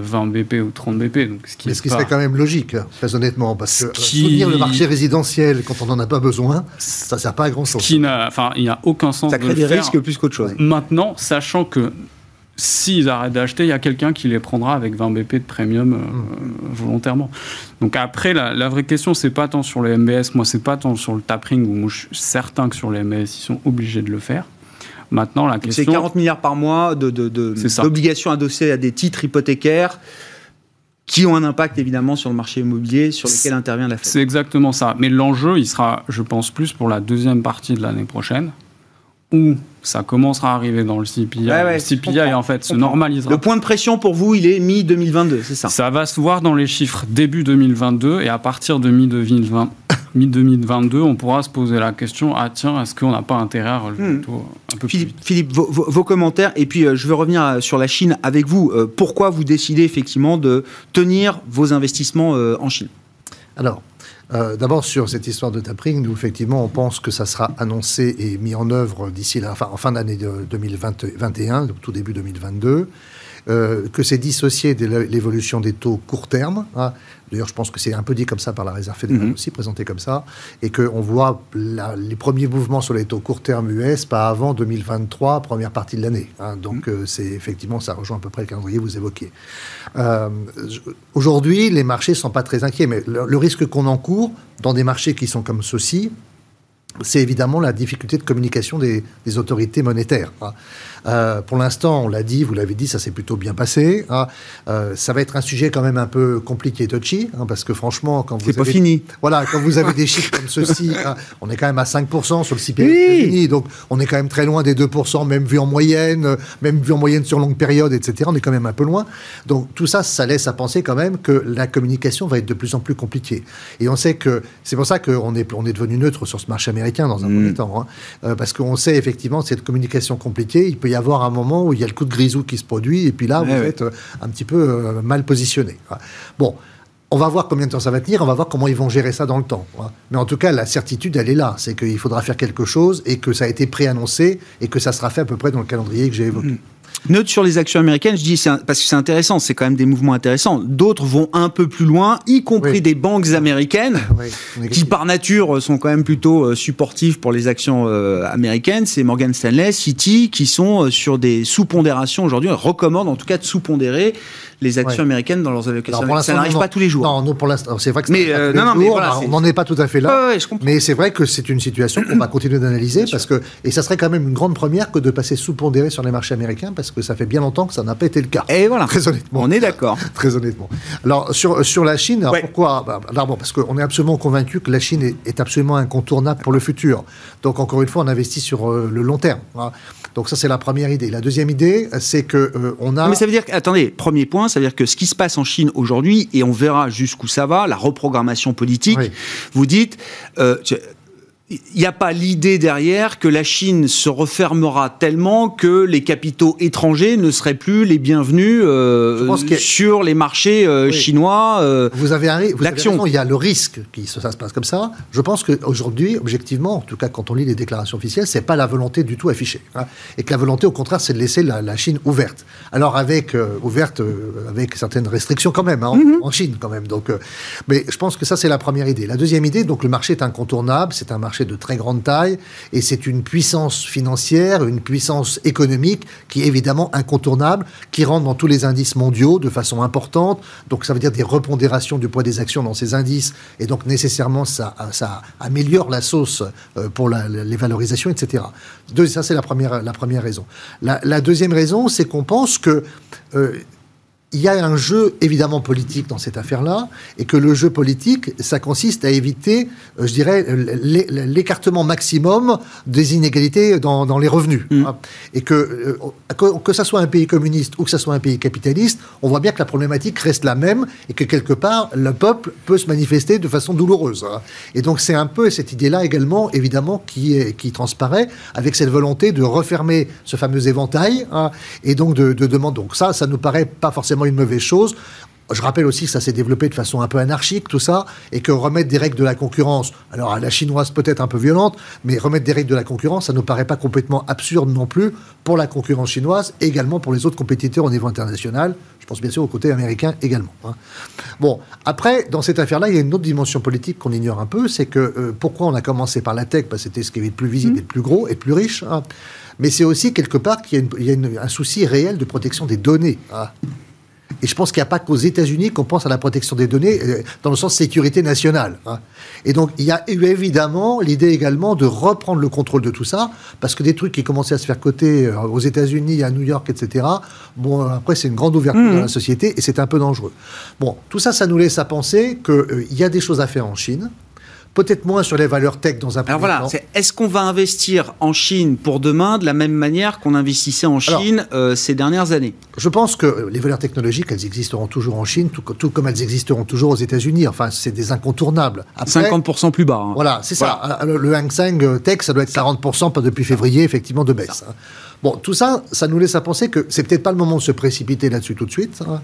vingt B P ou trente B P. Donc ce qui, Mais ce qui pas... serait quand même logique, très honnêtement, parce que qui... soutenir le marché résidentiel quand on n'en a pas besoin, ça ne sert pas à grand-chose. Qui n'a... Enfin, il n'y a aucun sens de le faire. Ça crée des risques plus qu'autre chose. Maintenant, sachant que s'ils arrêtent d'acheter, il y a quelqu'un qui les prendra avec vingt B P de premium euh, mmh. volontairement. Donc après, la, la vraie question, c'est pas tant sur les M B S, moi, c'est pas tant sur le tapering, où moi, je suis certain que sur les M B S, ils sont obligés de le faire. Maintenant, la question... C'est quarante milliards par mois de, de, de, d'obligations adossées à des titres hypothécaires qui ont un impact évidemment sur le marché immobilier sur lequel c'est, intervient la Fed. C'est exactement ça. Mais l'enjeu, il sera, je pense, plus pour la deuxième partie de l'année prochaine où ça commencera à arriver dans le C P I. Ouais, ouais, le C P I, en fait, se normalisera. Le point de pression pour vous, il est mi-deux mille vingt-deux, c'est ça ? Ça va se voir dans les chiffres début deux mille vingt-deux et à partir de mi-deux mille vingt. mi-deux mille vingt-deux, on pourra se poser la question, ah tiens, est-ce qu'on n'a pas intérêt à relever le taux un peu Philippe, plus vite. Philippe, vos, vos commentaires, et puis euh, je veux revenir sur la Chine avec vous. Euh, pourquoi vous décidez effectivement de tenir vos investissements euh, en Chine ? Alors, euh, d'abord sur cette histoire de tapering, nous effectivement on pense que ça sera annoncé et mis en œuvre d'ici la fin, en fin d'année deux mille vingt et un, donc tout début deux mille vingt-deux. Euh, que c'est dissocié de l'évolution des taux court terme. Hein. D'ailleurs, je pense que c'est un peu dit comme ça par la Réserve fédérale mmh. aussi, présenté comme ça, et qu'on voit la, les premiers mouvements sur les taux court terme U S pas avant deux mille vingt-trois, première partie de l'année. Hein. Donc, mmh. euh, c'est, effectivement, ça rejoint à peu près le calendrier que vous évoquiez. Euh, aujourd'hui, les marchés ne sont pas très inquiets, mais le, le risque qu'on encourt dans des marchés qui sont comme ceux-ci, c'est évidemment la difficulté de communication des, des autorités monétaires. Hein. Euh, pour l'instant, on l'a dit, vous l'avez dit, ça s'est plutôt bien passé. Hein. Euh, ça va être un sujet quand même un peu compliqué, touchy, hein, parce que franchement, quand vous c'est avez... pas fini. Voilà, quand vous avez des chiffres comme ceci, hein, on est quand même à cinq pour cent sur le C P I, oui. donc on est quand même très loin des deux pour cent, même vu en moyenne, même vu en moyenne sur longue période, et cetera. On est quand même un peu loin. Donc tout ça, ça laisse à penser quand même que la communication va être de plus en plus compliquée. Et on sait que c'est pour ça qu'on est, on est devenu neutre sur ce marché américain. américains dans un mmh. premier temps. Hein. Euh, parce qu'on sait effectivement, cette communication compliquée, il peut y avoir un moment où il y a le coup de grisou qui se produit et puis là, ouais, vous ouais. êtes euh, un petit peu euh, mal positionné. Ouais. Bon. On va voir combien de temps ça va tenir, on va voir comment ils vont gérer ça dans le temps. Mais en tout cas, la certitude, elle est là. C'est qu'il faudra faire quelque chose et que ça a été préannoncé et que ça sera fait à peu près dans le calendrier que j'ai évoqué. Note sur les actions américaines, je dis, c'est un, parce que c'est intéressant, c'est quand même des mouvements intéressants. D'autres vont un peu plus loin, y compris oui. des banques américaines, oui. qui par nature sont quand même plutôt euh, supportives pour les actions euh, américaines. C'est Morgan Stanley, Citi, qui sont euh, sur des sous-pondérations aujourd'hui. On recommande en tout cas de sous-pondérer les actions oui. américaines dans leurs allocations. Alors, ça n'arrive non, pas tous les jours. Non, non pour l'instant, c'est vrai que mais, euh, non, non, mais voilà, on n'en est pas tout à fait là. Ouais, ouais, mais c'est vrai que c'est une situation qu'on va continuer d'analyser, parce que, et ça serait quand même une grande première que de passer sous-pondéré sur les marchés américains, parce que ça fait bien longtemps que ça n'a pas été le cas. Et voilà. Très honnêtement. On est d'accord. Très honnêtement. Alors, sur, sur la Chine, alors ouais. pourquoi bah, alors bon, parce qu'on est absolument convaincu que la Chine est, est absolument incontournable pour le futur. Donc, encore une fois, on investit sur euh, le long terme. Voilà. Donc, ça, c'est la première idée. La deuxième idée, c'est qu'on euh, a... Mais ça veut dire... Attendez, premier point, ça veut dire que ce qui se passe en Chine aujourd'hui, et on verra jusqu'où ça va, la reprogrammation politique, oui. vous dites... Euh, tu... Il n'y a pas l'idée derrière que la Chine se refermera tellement que les capitaux étrangers ne seraient plus les bienvenus euh, a... sur les marchés euh, oui. chinois. Euh, vous avez, un... vous avez raison, il y a le risque que ça se passe comme ça. Je pense qu'aujourd'hui, objectivement, en tout cas quand on lit les déclarations officielles, ce n'est pas la volonté du tout affichée. Hein, et que la volonté, au contraire, c'est de laisser la, la Chine ouverte. Alors avec, euh, ouverte, euh, avec certaines restrictions quand même, hein, mm-hmm. en, en Chine quand même. Donc, euh, mais je pense que ça, c'est la première idée. La deuxième idée, donc le marché est incontournable, c'est un marché de très grande taille, et c'est une puissance financière, une puissance économique qui est évidemment incontournable, qui rentre dans tous les indices mondiaux de façon importante, donc ça veut dire des repondérations du poids des actions dans ces indices, et donc nécessairement ça, ça améliore la sauce pour la, les valorisations, et cetera. Deux, ça c'est la première, la première raison. La, la deuxième raison, c'est qu'on pense que euh, il y a un jeu, évidemment, politique dans cette affaire-là, et que le jeu politique, ça consiste à éviter, je dirais, l'écartement maximum des inégalités dans, dans les revenus. Mmh. Et que, que, que ça soit un pays communiste ou que ça soit un pays capitaliste, on voit bien que la problématique reste la même, et que quelque part, le peuple peut se manifester de façon douloureuse. Et donc, c'est un peu cette idée-là également, évidemment, qui, est, qui transparaît, avec cette volonté de refermer ce fameux éventail, et donc de, de demander. Donc ça, ça nous paraît pas forcément une mauvaise chose. Je rappelle aussi que ça s'est développé de façon un peu anarchique, tout ça, et que remettre des règles de la concurrence, alors à la chinoise peut-être un peu violente, mais remettre des règles de la concurrence, ça ne nous paraît pas complètement absurde non plus pour la concurrence chinoise, et également pour les autres compétiteurs au niveau international. Je pense bien sûr au côté américain également. Hein. Bon, après, dans cette affaire-là, il y a une autre dimension politique qu'on ignore un peu, c'est que euh, pourquoi on a commencé par la tech, parce que c'était ce qui avait le plus visible, mmh. et le plus gros, et le plus riche, hein. Mais c'est aussi quelque part qu'il y a, une, il y a une, un souci réel de protection des données. Hein. Et je pense qu'il n'y a pas qu'aux États-Unis qu'on pense à la protection des données dans le sens sécurité nationale. Et donc, il y a eu évidemment l'idée également de reprendre le contrôle de tout ça, parce que des trucs qui commençaient à se faire coter aux États-Unis, à New York, et cetera. Bon, après, c'est une grande ouverture mmh. dans la société et c'est un peu dangereux. Bon, tout ça, ça nous laisse à penser qu'il euh, y a des choses à faire en Chine. Peut-être moins sur les valeurs tech dans un premier temps. Alors voilà, c'est, est-ce qu'on va investir en Chine pour demain de la même manière qu'on investissait en Chine Alors, euh, ces dernières années ? Je pense que les valeurs technologiques, elles existeront toujours en Chine, tout, tout comme elles existeront toujours aux États-Unis. Enfin, c'est des incontournables. Après, cinquante pour cent plus bas. Hein. Voilà, c'est voilà. ça. Alors, le Hang Seng Tech, ça doit être quarante pour cent depuis février, effectivement, de baisse. Bon, tout ça, ça nous laisse à penser que c'est peut-être pas le moment de se précipiter là-dessus tout de suite. Ça.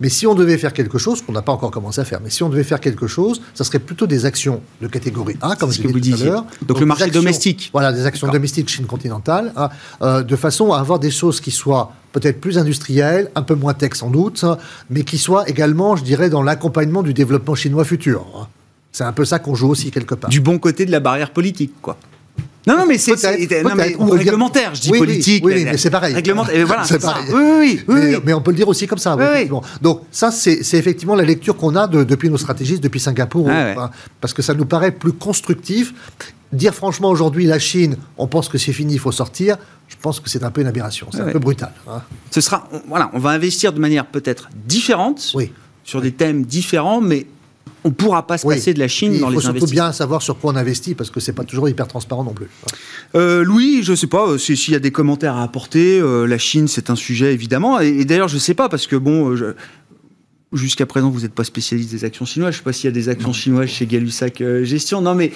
Mais si on devait faire quelque chose, qu'on n'a pas encore commencé à faire, mais si on devait faire quelque chose, ça serait plutôt des actions de catégorie A, comme je l'ai dit tout à l'heure. Donc, Donc le marché actions, domestique. Voilà, des actions D'accord. domestiques Chine continentale, hein, euh, de façon à avoir des choses qui soient peut-être plus industrielles, un peu moins tech sans doute, hein, mais qui soient également, je dirais, dans l'accompagnement du développement chinois futur. Hein. C'est un peu ça qu'on joue aussi quelque part. Du bon côté de la barrière politique, quoi. Non, non, mais c'est, peut-être, c'est, c'est peut-être, non, mais, ou réglementaire, je dis oui, politique. Oui, oui, mais c'est pareil. Réglementaire, voilà, c'est, c'est pareil. Ça. Oui, oui, oui, mais, oui. Mais on peut le dire aussi comme ça. Oui, oui. Donc ça, c'est, c'est effectivement la lecture qu'on a de, depuis nos stratégistes, depuis Singapour, ah, ouais. hein, parce que ça nous paraît plus constructif. Dire franchement aujourd'hui, la Chine, on pense que c'est fini, il faut sortir. Je pense que c'est un peu une aberration, c'est ah, un ouais. peu brutal. Hein. Ce sera, on, voilà, on va investir de manière peut-être différente, oui. sur oui. des thèmes différents, mais on ne pourra pas se oui. passer de la Chine dans les investissements. Il faut surtout bien savoir sur quoi on investit, parce que ce n'est pas toujours hyper transparent non plus. Euh, Louis, je ne sais pas euh, s'il si y a des commentaires à apporter. Euh, la Chine, c'est un sujet, évidemment. Et, et d'ailleurs, je ne sais pas, parce que bon... Euh, je... jusqu'à présent, vous n'êtes pas spécialiste des actions chinoises. Je ne sais pas s'il y a des actions non. chinoises chez Gay-Lussac Gestion. Non, mais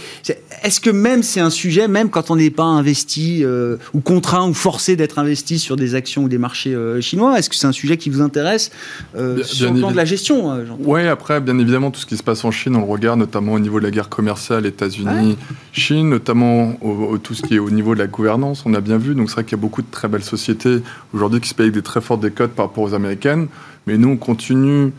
est-ce que même c'est un sujet, même quand on n'est pas investi euh, ou contraint ou forcé d'être investi sur des actions ou des marchés euh, chinois, est-ce que c'est un sujet qui vous intéresse euh, bien, sur bien le plan évi... de la gestion euh, Oui, après, bien évidemment, tout ce qui se passe en Chine, on le regarde notamment au niveau de la guerre commerciale États-Unis-Chine, ouais. notamment au, au, tout ce qui est au niveau de la gouvernance. On a bien vu. Donc c'est vrai qu'il y a beaucoup de très belles sociétés aujourd'hui qui se payent des très fortes décotes par rapport aux Américaines. Mais nous, on continue,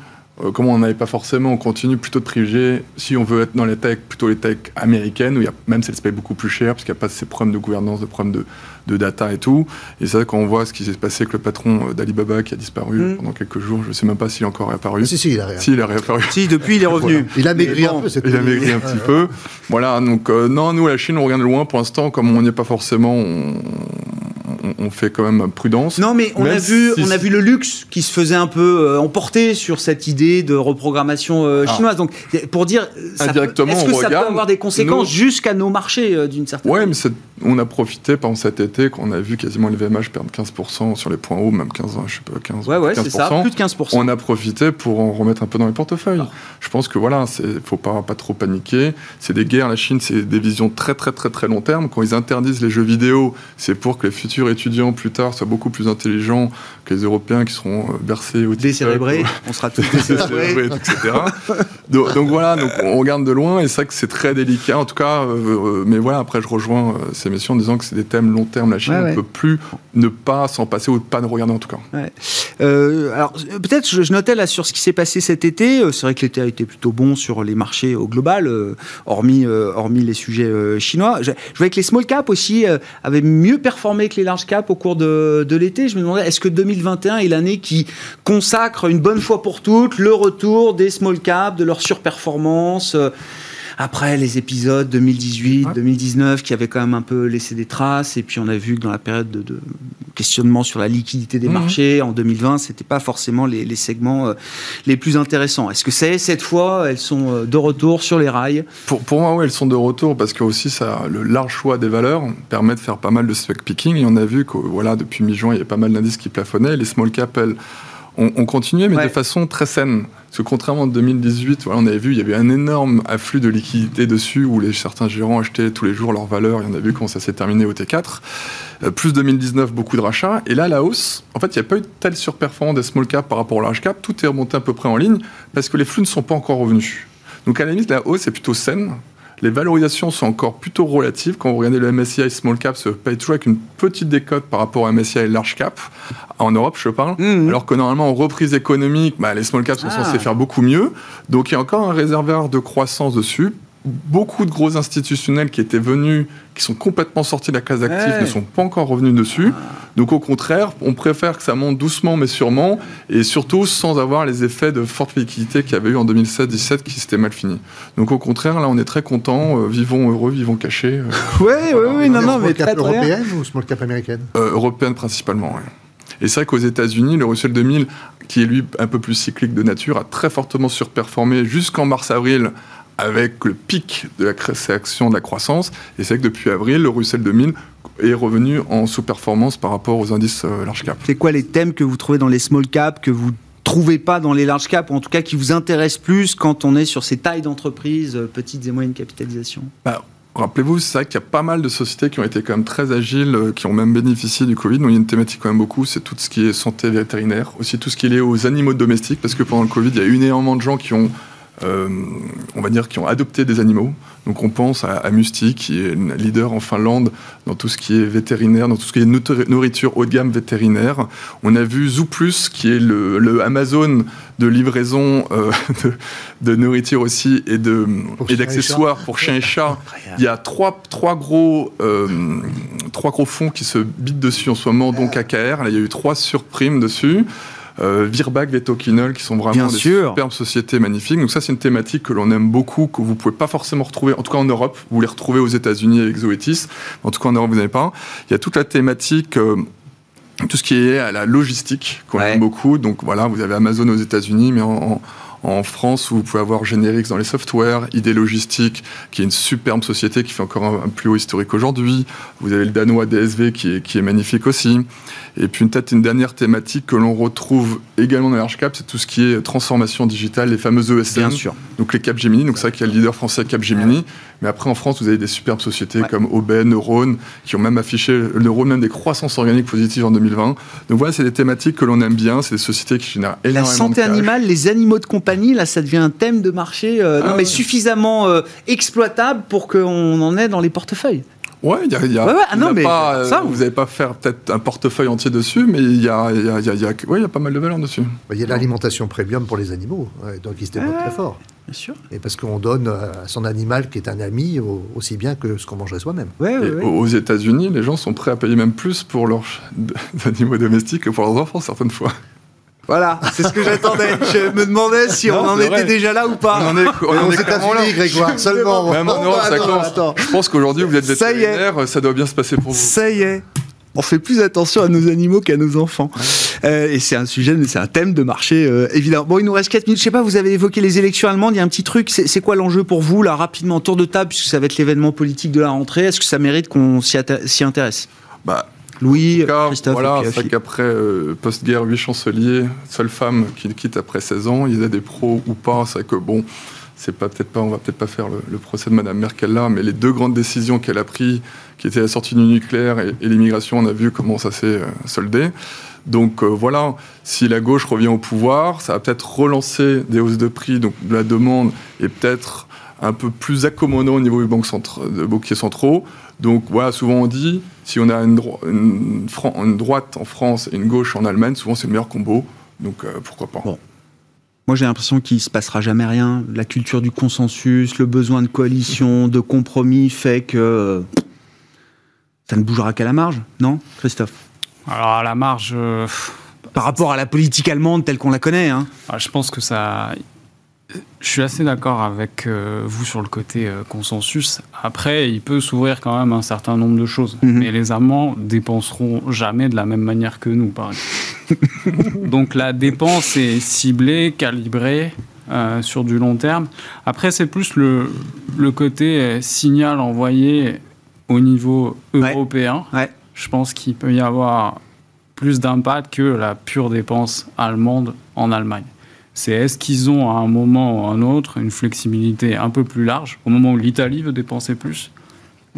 euh, comme on n'en avait pas forcément, on continue plutôt de privilégier, si on veut être dans les tech, plutôt les tech américaines, où il y a, même si elles se payent beaucoup plus cher, parce qu'il n'y a pas ces problèmes de gouvernance, de problèmes de, de data et tout. Et c'est vrai qu'on voit ce qui s'est passé avec le patron d'Alibaba qui a disparu mmh. pendant quelques jours. Je ne sais même pas s'il est encore réapparu. Si, si, il a réapparu. Si, il a réapparu. Si, depuis, il est revenu. Voilà. Il a maigri bon, un peu. Cette il a maigri un petit peu. Voilà, donc euh, non, nous, la Chine, on regarde de loin. Pour l'instant, comme on n'y est pas forcément... On... on fait quand même prudence. Non, mais on, a vu, si on a vu le luxe qui se faisait un peu euh, emporter sur cette idée de reprogrammation euh, chinoise. Ah. Donc, pour dire, ça peut, est-ce que on ça peut avoir des conséquences nos... jusqu'à nos marchés euh, d'une certaine manière ? Oui, mais on a profité, par exemple, cet été, qu'on a vu quasiment le V M H perdre quinze pour cent sur les points hauts, même quinze, je sais pas, quinze pour cent. Oui, ouais, c'est ça, plus de quinze pour cent. On a profité pour en remettre un peu dans les portefeuilles. Ah. Je pense que voilà, il ne faut pas, pas trop paniquer. C'est des guerres, la Chine, c'est des visions très, très, très, très long terme. Quand ils interdisent les jeux vidéo, c'est pour que les futurs étudiants plus tard soient beaucoup plus intelligents que les Européens qui seront bercés au décérébrés, on sera tous décérébrés, et cetera. donc, donc voilà, donc on regarde de loin et c'est vrai que c'est très délicat. En tout cas, euh, mais voilà, après je rejoins ces messieurs en disant que c'est des thèmes long terme. La Chine, ouais, on ne ouais. peut plus ne pas s'en passer ou pas ne regarder en tout cas. Ouais. Euh, alors peut-être je, je notais là sur ce qui s'est passé cet été. C'est vrai que l'été a été plutôt bon sur les marchés au global, euh, hormis, euh, hormis les sujets euh, chinois. Je, je voyais que les small caps aussi euh, avaient mieux performé que les large cap au cours de, de l'été. Je me demandais, est-ce que deux mille vingt et un est l'année qui consacre une bonne fois pour toutes le retour des small caps, de leur surperformance euh, après les épisodes deux mille dix-huit deux mille dix-neuf qui avaient quand même un peu laissé des traces, et puis on a vu que dans la période de, de questionnement sur la liquidité des mmh. marchés en deux mille vingt, c'était pas forcément les, les segments euh, les plus intéressants. Est-ce que c'est cette fois, elles sont euh, de retour sur les rails ? Pour, pour moi, oui, elles sont de retour parce que aussi ça, le large choix des valeurs permet de faire pas mal de stock picking, et on a vu que voilà, depuis mi-juin, il y a pas mal d'indices qui plafonnaient, les small caps, elles, on, on continuait, mais ouais. de façon très saine. Parce que contrairement à deux mille dix-huit, voilà, on avait vu, il y avait un énorme afflux de liquidités dessus où les, certains gérants achetaient tous les jours leurs valeurs, et on a vu comment ça s'est terminé au T quatre. Euh, plus deux mille dix-neuf, beaucoup de rachats. Et là, la hausse, en fait, il n'y a pas eu de telle surperformance des small caps par rapport au large cap. Tout est remonté à peu près en ligne parce que les flux ne sont pas encore revenus. Donc à la limite, la hausse est plutôt saine. Les valorisations sont encore plutôt relatives. Quand vous regardez le M S C I, small cap se paye toujours avec une petite décote par rapport au M S C I et large cap. En Europe, je parle. Mmh. Alors que normalement, en reprise économique, bah, les small caps sont ah. censés faire beaucoup mieux. Donc, il y a encore un réservoir de croissance dessus. Beaucoup de gros institutionnels qui étaient venus, qui sont complètement sortis de la case active, hey. ne sont pas encore revenus dessus. Donc au contraire, on préfère que ça monte doucement mais sûrement, et surtout sans avoir les effets de forte liquidité qu'il y avait eu en deux mille seize deux mille dix-sept qui s'était mal fini. Donc au contraire, là on est très contents, euh, vivons heureux, vivons cachés. Euh, oui, voilà. oui, oui, non, non, mais small cap européenne ou small cap américaine ? euh, Européenne principalement, oui. Et c'est vrai qu'aux États-Unis, le Russell deux mille, qui est lui un peu plus cyclique de nature, a très fortement surperformé jusqu'en mars-avril, avec le pic de la création de la croissance. Et c'est vrai que depuis avril, le Russell deux mille est revenu en sous-performance par rapport aux indices large cap. C'est quoi les thèmes que vous trouvez dans les small cap, que vous trouvez pas dans les large cap, ou en tout cas qui vous intéressent plus quand on est sur ces tailles d'entreprises, petites et moyennes capitalisations ? bah, Rappelez-vous, c'est vrai qu'il y a pas mal de sociétés qui ont été quand même très agiles, qui ont même bénéficié du Covid. Donc il y a une thématique quand même beaucoup, c'est tout ce qui est santé vétérinaire, aussi tout ce qui est lié aux animaux domestiques, parce que pendant le Covid, il y a eu énormément de gens qui ont Euh, on va dire qui ont adopté des animaux. Donc on pense à, à Musti, qui est leader en Finlande dans tout ce qui est vétérinaire, dans tout ce qui est nourriture haut de gamme vétérinaire. On a vu Zooplus, qui est le, le Amazon de livraison euh, de, de nourriture aussi et, de, et d'accessoires pour chiens et chats. Il y a trois, trois, gros, euh, trois gros fonds qui se bitent dessus en ce moment, donc A K R. Là, il y a eu trois surprimes dessus. Euh, Virbac, Vetoquinol, qui sont vraiment Bien des sûr. superbes sociétés magnifiques. Donc ça, c'est une thématique que l'on aime beaucoup, que vous ne pouvez pas forcément retrouver, en tout cas en Europe. Vous les retrouvez aux États-Unis avec Zoetis, en tout cas en Europe, vous n'avez pas. Il y a toute la thématique, euh, tout ce qui est à la logistique, qu'on ouais. aime beaucoup. Donc voilà, vous avez Amazon aux États-Unis, mais en, en en France où vous pouvez avoir Générix dans les softwares, I D Logistique qui est une superbe société qui fait encore un, un plus haut historique aujourd'hui. Vous avez le danois D S V qui est, qui est magnifique aussi. Et puis peut-être une dernière thématique que l'on retrouve également dans les large cap, c'est tout ce qui est transformation digitale, les fameuses E S N. Bien sûr. Donc les Cap Gemini. Donc c'est vrai qu'il y a le leader français Cap Gemini. Ouais. Mais après en France, vous avez des superbes sociétés ouais. comme Aubaine, Neurone qui ont même affiché Neurone même des croissances organiques positives en deux mille vingt. Donc voilà, c'est des thématiques que l'on aime bien. C'est des sociétés qui génèrent énormément de cash. La santé animale, les animaux de compagnie, là ça devient un thème de marché euh, ah, non, mais ouais. suffisamment euh, exploitable pour qu'on en ait dans les portefeuilles. Oui, il y a, y a, ouais, ouais. Ah, non, y a mais pas, ça, euh, vous n'avez pas faire peut-être un portefeuille entier dessus, mais il y a, y a, y a, y a, ouais, y a pas mal de valeur dessus. Il y a l'alimentation premium pour les animaux, ouais, donc ils se développent ah, très fort. Bien sûr. Et parce qu'on donne à son animal qui est un ami au, aussi bien que ce qu'on mangerait soi-même. Ouais, ouais, ouais. Aux États-Unis, les gens sont prêts à payer même plus pour leurs animaux domestiques que pour leurs enfants certaines fois. Voilà, c'est ce que j'attendais. Je me demandais si non, on en était vrai. déjà là ou pas. On en est, on en est États-Unis, Grégoire, seulement. Même en Europe, ça commence. Je pense qu'aujourd'hui, vous êtes vétérinaire, ça, ça doit bien se passer pour vous. Ça y est. On fait plus attention à nos animaux qu'à nos enfants. Euh, et c'est un sujet, mais c'est un thème de marché, euh, évidemment. Bon, il nous reste quatre minutes. Je sais pas, vous avez évoqué les élections allemandes. Il y a un petit truc. C'est, c'est quoi l'enjeu pour vous, là, rapidement, tour de table, puisque ça va être l'événement politique de la rentrée. Est-ce que ça mérite qu'on s'y, atta- s'y intéresse ? Bah, Louis, cas, Christophe, voilà, c'est vrai qu'après euh, post-guerre, huit chanceliers, seule femme qui le quitte après seize ans, il y a des pros ou pas, c'est vrai que bon, c'est pas, peut-être pas, on va peut-être pas faire le, le procès de Mme Merkel là, mais les deux grandes décisions qu'elle a prises, qui étaient la sortie du nucléaire et, et l'immigration, on a vu comment ça s'est euh, soldé. Donc euh, voilà, si la gauche revient au pouvoir, ça va peut-être relancer des hausses de prix, donc de la demande, et peut-être un peu plus accommodant au niveau des banques centra- de banquiers centraux. Donc voilà, souvent on dit, si on a une, dro- une, fran- une droite en France et une gauche en Allemagne, souvent c'est le meilleur combo, donc euh, pourquoi pas. Bon. Moi j'ai l'impression qu'il ne se passera jamais rien. La culture du consensus, le besoin de coalition, de compromis fait que ça ne bougera qu'à la marge, non Christophe ? Alors à la marge... Euh... Par rapport à la politique allemande telle qu'on la connaît. Hein. Alors, je pense que ça... Je suis assez d'accord avec euh, vous sur le côté euh, consensus. Après, il peut s'ouvrir quand même un certain nombre de choses. Mm-hmm. Mais les Allemands dépenseront jamais de la même manière que nous, par exemple. Donc la dépense est ciblée, calibrée euh, sur du long terme. Après, c'est plus le, le côté euh, signal envoyé au niveau européen. Ouais. Ouais. Je pense qu'il peut y avoir plus d'impact que la pure dépense allemande en Allemagne. C'est est-ce qu'ils ont à un moment ou à un autre une flexibilité un peu plus large au moment où l'Italie veut dépenser plus,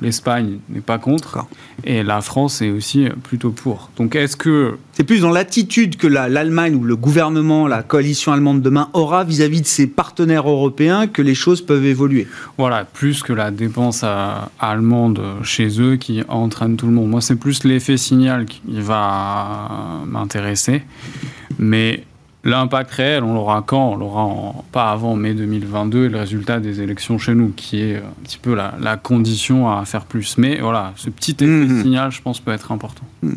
l'Espagne n'est pas contre, d'accord, et la France est aussi plutôt pour. Donc est-ce que... C'est plus dans l'attitude que la, l'Allemagne ou le gouvernement, la coalition allemande demain aura vis-à-vis de ses partenaires européens que les choses peuvent évoluer. Voilà, plus que la dépense à, allemande chez eux qui entraîne tout le monde. Moi, c'est plus l'effet signal qui va m'intéresser, mais... L'impact réel, on l'aura quand ? On l'aura en, pas avant mai deux mille vingt-deux et le résultat des élections chez nous, qui est un petit peu la, la condition à faire plus. Mais voilà, ce petit effet mmh. signal, je pense, peut être important. Mmh.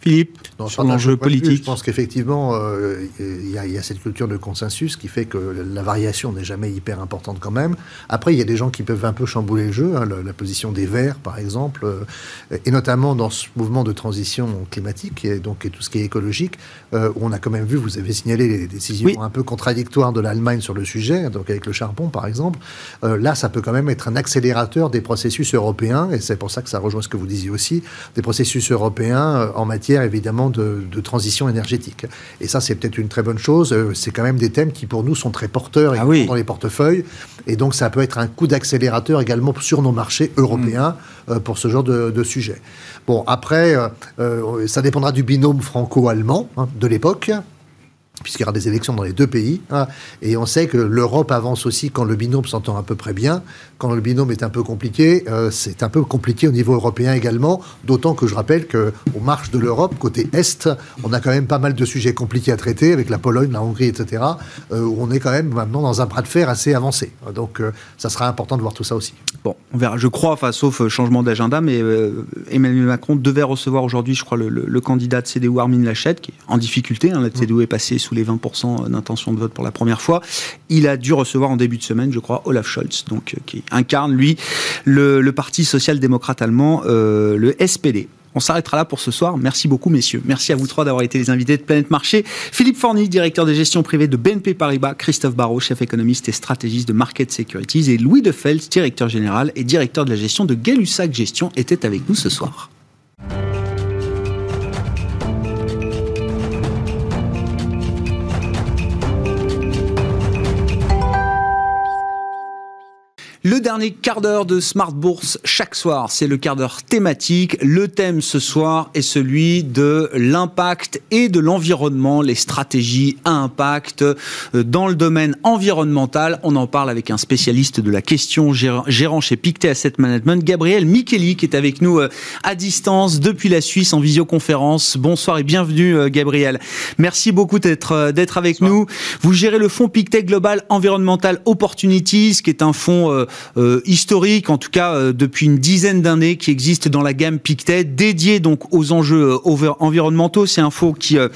Philippe, non, sur l'enjeu politique. Vue, je pense qu'effectivement, il euh, y, y a cette culture de consensus qui fait que la variation n'est jamais hyper importante quand même. Après, il y a des gens qui peuvent un peu chambouler le jeu, hein, la, la position des Verts, par exemple, euh, et notamment dans ce mouvement de transition climatique et donc et tout ce qui est écologique, euh, on a quand même vu, vous avez signalé les décisions oui. un peu contradictoires de l'Allemagne sur le sujet, donc avec le charbon, par exemple. Euh, là, ça peut quand même être un accélérateur des processus européens, et c'est pour ça que ça rejoint ce que vous disiez aussi, des processus européens euh, en matière évidemment de, de transition énergétique. Et ça, c'est peut-être une très bonne chose. C'est quand même des thèmes qui, pour nous, sont très porteurs et ah oui. dans les portefeuilles. Et donc, ça peut être un coup d'accélérateur également sur nos marchés européens mmh. euh, pour ce genre de, de sujet. Bon, après, euh, ça dépendra du binôme franco-allemand hein, de l'époque, puisqu'il y aura des élections dans les deux pays. Hein, et on sait que l'Europe avance aussi quand le binôme s'entend à peu près bien. Quand le binôme est un peu compliqué, euh, c'est un peu compliqué au niveau européen également. D'autant que je rappelle qu'aux marges de l'Europe, côté Est, on a quand même pas mal de sujets compliqués à traiter avec la Pologne, la Hongrie, et cetera. Euh, où on est quand même maintenant dans un bras de fer assez avancé. Donc euh, ça sera important de voir tout ça aussi. Bon, on verra. Je crois, enfin, sauf changement d'agenda, mais euh, Emmanuel Macron devait recevoir aujourd'hui, je crois, le, le, le candidat de C D U, Armin Laschet, qui est en difficulté. Hein, la C D U est passée sous les vingt pour cent d'intention de vote pour la première fois. Il a dû recevoir en début de semaine, je crois, Olaf Scholz, donc, qui incarne, lui, le, le parti social-démocrate allemand, euh, le S P D. On s'arrêtera là pour ce soir. Merci beaucoup, messieurs. Merci à vous trois d'avoir été les invités de Planète Marché. Philippe Fournier, directeur des gestions privées de B N P Paribas, Christophe Barraud, chef économiste et stratégiste de Market Securities, et Louis De Fels, directeur général et directeur de la gestion de Gay-Lussac Gestion, étaient avec nous ce soir. Le dernier quart d'heure de Smart Bourse chaque soir, c'est le quart d'heure thématique. Le thème ce soir est celui de l'impact et de l'environnement, les stratégies à impact dans le domaine environnemental. On en parle avec un spécialiste de la question, gérant chez Pictet Asset Management, Gabriel Micheli, qui est avec nous à distance depuis la Suisse en visioconférence. Bonsoir et bienvenue, Gabriel. Merci beaucoup d'être d'être avec Bonsoir. nous. Vous gérez le fonds Pictet Global Environmental Opportunities, qui est un fonds Euh, historique, en tout cas euh, depuis une dizaine d'années, qui existe dans la gamme Pictet, dédié donc aux enjeux euh, over- environnementaux. C'est un fonds qui, euh,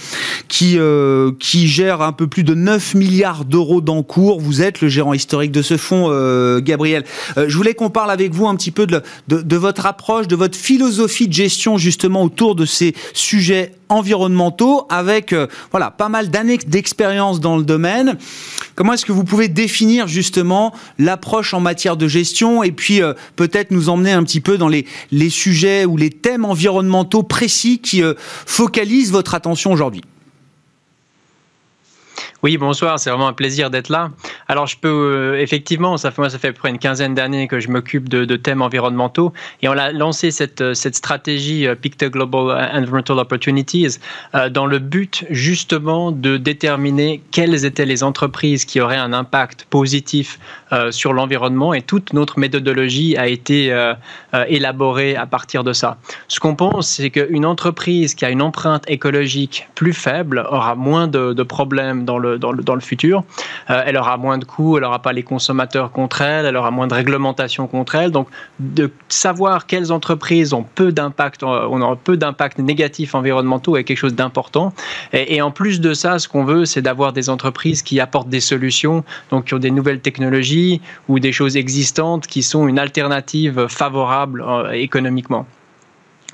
qui, euh, qui gère un peu plus de neuf milliards d'euros d'encours. Vous êtes le gérant historique de ce fonds, euh, Gabriel. Euh, je voulais qu'on parle avec vous un petit peu de, de, de votre approche, de votre philosophie de gestion justement autour de ces sujets environnementaux, avec euh, voilà, pas mal d'années d'expérience dans le domaine. Comment est-ce que vous pouvez définir justement l'approche en matière de gestion et puis euh, peut-être nous emmener un petit peu dans les, les sujets ou les thèmes environnementaux précis qui euh, focalisent votre attention aujourd'hui ? Oui, bonsoir, c'est vraiment un plaisir d'être là. Alors, je peux, euh, effectivement, ça fait, moi, ça fait à peu près une quinzaine d'années que je m'occupe de, de thèmes environnementaux, et on a lancé cette, cette stratégie euh, Pictet Global Environmental Opportunities euh, dans le but, justement, de déterminer quelles étaient les entreprises qui auraient un impact positif euh, sur l'environnement, et toute notre méthodologie a été euh, euh, élaborée à partir de ça. Ce qu'on pense, c'est qu'une entreprise qui a une empreinte écologique plus faible aura moins de, de problèmes dans le Dans le, dans le futur. Euh, elle aura moins de coûts, elle n'aura pas les consommateurs contre elle, elle aura moins de réglementation contre elle. Donc, de savoir quelles entreprises ont peu d'impact, on aura peu d'impact négatif environnementaux est quelque chose d'important. Et, et en plus de ça, ce qu'on veut, c'est d'avoir des entreprises qui apportent des solutions, donc qui ont des nouvelles technologies ou des choses existantes qui sont une alternative favorable euh, économiquement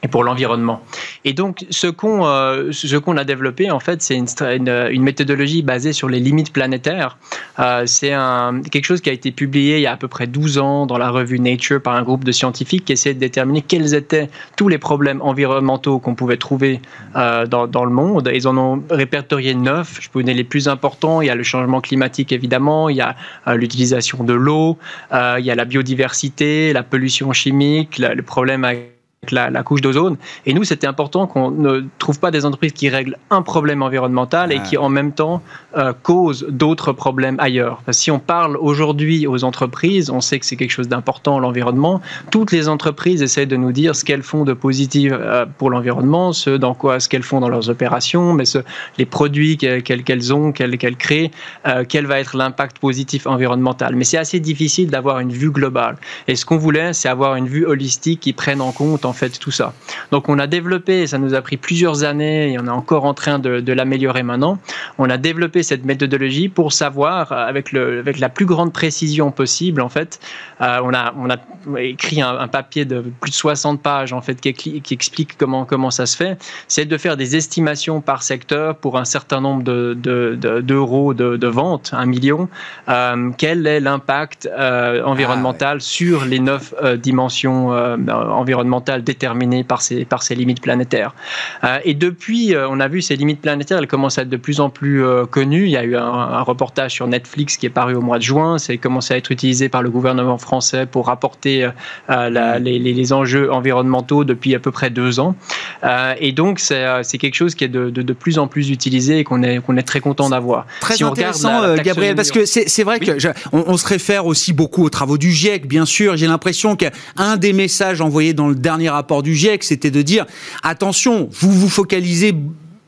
et pour l'environnement. Et donc, ce qu'on, euh, ce qu'on a développé, en fait, c'est une, une, une méthodologie basée sur les limites planétaires. Euh, c'est un, quelque chose qui a été publié il y a à peu près douze ans dans la revue Nature par un groupe de scientifiques qui essayait de déterminer quels étaient tous les problèmes environnementaux qu'on pouvait trouver euh, dans, dans le monde. Ils en ont répertorié neuf. Je peux vous donner les plus importants. Il y a le changement climatique, évidemment. Il y a euh, l'utilisation de l'eau. Euh, il y a la biodiversité, la pollution chimique, la, le problème avec La, la couche d'ozone. Et nous, c'était important qu'on ne trouve pas des entreprises qui règlent un problème environnemental et qui, en même temps, euh, causent d'autres problèmes ailleurs. Parce que si on parle aujourd'hui aux entreprises, on sait que c'est quelque chose d'important, l'environnement. Toutes les entreprises essaient de nous dire ce qu'elles font de positif euh, pour l'environnement, ce dans quoi, ce qu'elles font dans leurs opérations, mais ce, les produits qu'elles, qu'elles ont, qu'elles, qu'elles créent, euh, quel va être l'impact positif environnemental. Mais c'est assez difficile d'avoir une vue globale. Et ce qu'on voulait, c'est avoir une vue holistique qui prenne en compte en fait tout ça. Donc on a développé, ça nous a pris plusieurs années et on est encore en train de, de l'améliorer maintenant, on a développé cette méthodologie pour savoir avec, le, avec la plus grande précision possible en fait, euh, on, a, on a écrit un, un papier de plus de soixante pages en fait qui, qui explique comment, comment ça se fait, c'est de faire des estimations par secteur pour un certain nombre de, de, de, d'euros de, de vente, un million, euh, quel est l'impact euh, environnemental ah, ouais. sur les neuf euh, dimensions euh, environnementales déterminée par ces, par ces limites planétaires. Euh, et depuis, euh, on a vu ces limites planétaires, elles commencent à être de plus en plus euh, connues. Il y a eu un, un reportage sur Netflix qui est paru au mois de juin. C'est commencé à être utilisé par le gouvernement français pour rapporter euh, la, les, les enjeux environnementaux depuis à peu près deux ans. Euh, et donc, c'est, c'est quelque chose qui est de, de, de plus en plus utilisé et qu'on est, qu'on est très content d'avoir. Très si intéressant, la, la Gabriel, parce que c'est, c'est vrai oui. qu'on se réfère aussi beaucoup aux travaux du GIEC, bien sûr. J'ai l'impression qu'un des messages envoyés dans le dernier rapport du GIEC, c'était de dire, attention, vous vous focalisez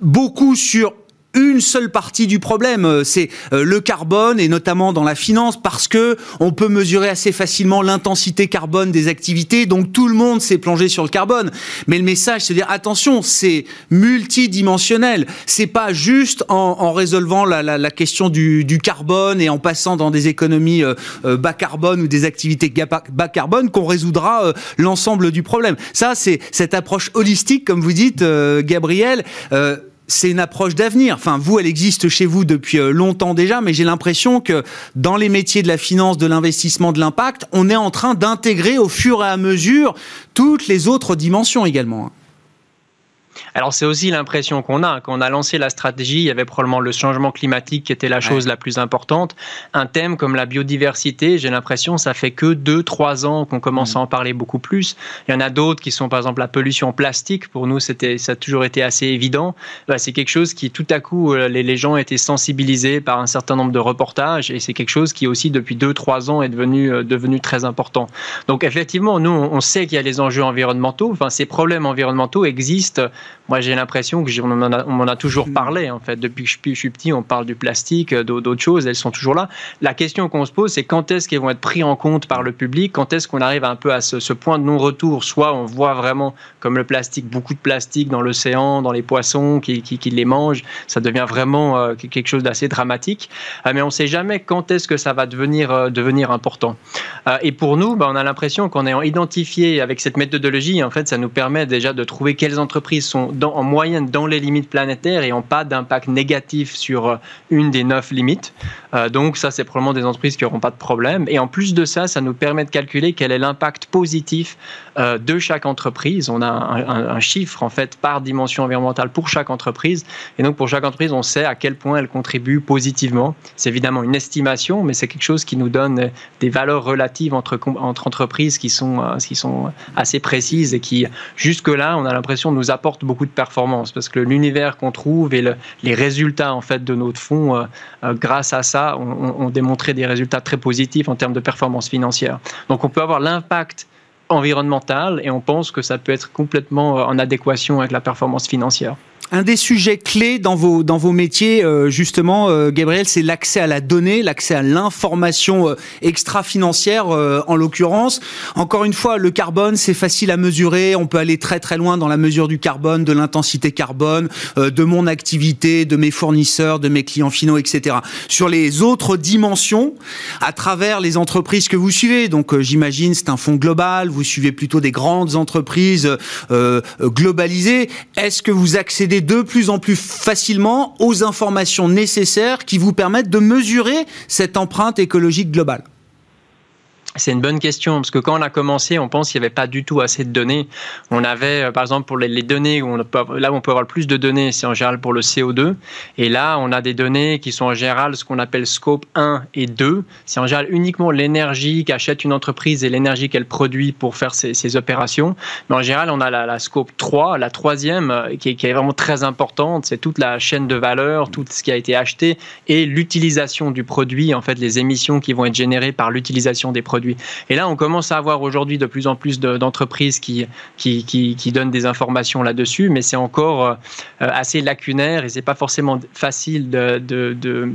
beaucoup sur une seule partie du problème, c'est le carbone et notamment dans la finance, parce que on peut mesurer assez facilement l'intensité carbone des activités, donc tout le monde s'est plongé sur le carbone. Mais le message, c'est de dire attention, c'est multidimensionnel, c'est pas juste en, en résolvant la, la, la question du, du carbone et en passant dans des économies euh, bas carbone ou des activités bas carbone qu'on résoudra euh, l'ensemble du problème. Ça, c'est cette approche holistique, comme vous dites, euh, Gabriel. Euh, C'est une approche d'avenir. Enfin, vous, elle existe chez vous depuis longtemps déjà, mais j'ai l'impression que dans les métiers de la finance, de l'investissement, de l'impact, on est en train d'intégrer au fur et à mesure toutes les autres dimensions également. Alors, c'est aussi l'impression qu'on a. Quand on a lancé la stratégie, il y avait probablement le changement climatique qui était la chose ouais. la plus importante. Un thème comme la biodiversité, j'ai l'impression, ça fait que deux trois ans qu'on commence mmh. à en parler beaucoup plus. Il y en a d'autres qui sont, par exemple, la pollution plastique. Pour nous, c'était, ça a toujours été assez évident. Bah, c'est quelque chose qui, tout à coup, les, les gens étaient sensibilisés par un certain nombre de reportages. Et c'est quelque chose qui, aussi, depuis deux trois ans, est devenu, euh, devenu très important. Donc, effectivement, nous, on sait qu'il y a les enjeux environnementaux. Enfin, ces problèmes environnementaux existent. Moi, j'ai l'impression qu'on en, en a toujours parlé, en fait. Depuis que je suis petit, on parle du plastique, d'autres choses, elles sont toujours là. La question qu'on se pose, c'est quand est-ce qu'elles vont être prises en compte par le public? Quand est-ce qu'on arrive un peu à ce, ce point de non-retour? Soit on voit vraiment, comme le plastique, beaucoup de plastique dans l'océan, dans les poissons qui, qui, qui les mangent. Ça devient vraiment euh, quelque chose d'assez dramatique. Euh, mais on ne sait jamais quand est-ce que ça va devenir, euh, devenir important. Euh, et pour nous, bah, on a l'impression qu'en ayant identifié avec cette méthodologie, en fait, ça nous permet déjà de trouver quelles entreprises sont Dans, en moyenne dans les limites planétaires et n'ont pas d'impact négatif sur une des neuf limites. Euh, donc ça, c'est probablement des entreprises qui n'auront pas de problème. Et en plus de ça, ça nous permet de calculer quel est l'impact positif euh, de chaque entreprise. On a un, un, un chiffre, en fait, par dimension environnementale pour chaque entreprise. Et donc, pour chaque entreprise, on sait à quel point elle contribue positivement. C'est évidemment une estimation, mais c'est quelque chose qui nous donne des valeurs relatives entre, entre entreprises qui sont, euh, qui sont assez précises et qui, jusque-là, on a l'impression, nous apportent beaucoup de performance, parce que l'univers qu'on trouve et le, les résultats, en fait, de notre fonds, euh, euh, grâce à ça, ont on, on démontré des résultats très positifs en termes de performance financière. Donc, on peut avoir l'impact environnemental et on pense que ça peut être complètement en adéquation avec la performance financière. Un des sujets clés dans vos, dans vos métiers, euh, justement, euh, Gabriel, c'est l'accès à la donnée, l'accès à l'information euh, extra-financière, euh, en l'occurrence. Encore une fois, le carbone, c'est facile à mesurer. On peut aller très très loin dans la mesure du carbone, de l'intensité carbone, euh, de mon activité, de mes fournisseurs, de mes clients finaux, et cetera. Sur les autres dimensions, à travers les entreprises que vous suivez, donc euh, j'imagine c'est un fonds global, vous suivez plutôt des grandes entreprises euh, globalisées. Est-ce que vous accédez de plus en plus facilement aux informations nécessaires qui vous permettent de mesurer cette empreinte écologique globale? C'est une bonne question, parce que quand on a commencé, on pense qu'il n'y avait pas du tout assez de données. On avait, par exemple, pour les données, où on peut, là où on peut avoir le plus de données, c'est en général pour le C O deux. Et là, on a des données qui sont en général ce qu'on appelle scope un et deux. C'est en général uniquement l'énergie qu'achète une entreprise et l'énergie qu'elle produit pour faire ses, ses opérations. Mais en général, on a la, la scope trois, la troisième, qui est, qui est vraiment très importante. C'est toute la chaîne de valeur, tout ce qui a été acheté et l'utilisation du produit, en fait, les émissions qui vont être générées par l'utilisation des produits. Et là, on commence à avoir aujourd'hui de plus en plus d'entreprises qui, qui, qui, qui donnent des informations là-dessus, mais c'est encore assez lacunaire et ce n'est pas forcément facile de, de, de,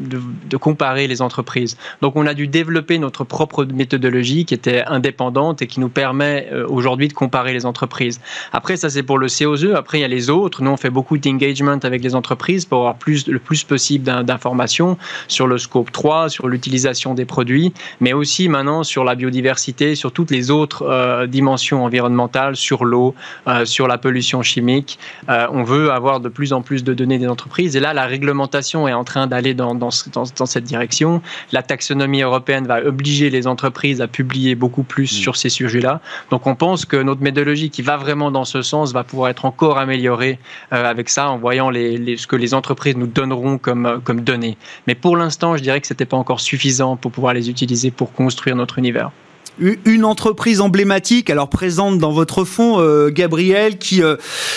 de comparer les entreprises. Donc, on a dû développer notre propre méthodologie qui était indépendante et qui nous permet aujourd'hui de comparer les entreprises. Après, ça, c'est pour le C O deux. Après, il y a les autres. Nous, on fait beaucoup d'engagement avec les entreprises pour avoir plus, le plus possible d'informations sur le scope trois, sur l'utilisation des produits, mais aussi maintenant sur la biodiversité, sur toutes les autres euh, dimensions environnementales, sur l'eau, euh, sur la pollution chimique. Euh, on veut avoir de plus en plus de données des entreprises. Et là, la réglementation est en train d'aller dans, dans, dans, dans cette direction. La taxonomie européenne va obliger les entreprises à publier beaucoup plus mmh. sur ces sujets-là. Donc, on pense que notre méthodologie qui va vraiment dans ce sens va pouvoir être encore améliorée euh, avec ça, en voyant les, les, ce que les entreprises nous donneront comme, comme données. Mais pour l'instant, je dirais que ce n'était pas encore suffisant pour pouvoir les utiliser pour construire notre univers. Une entreprise emblématique, alors présente dans votre fonds, euh, Gabriel, qui, euh,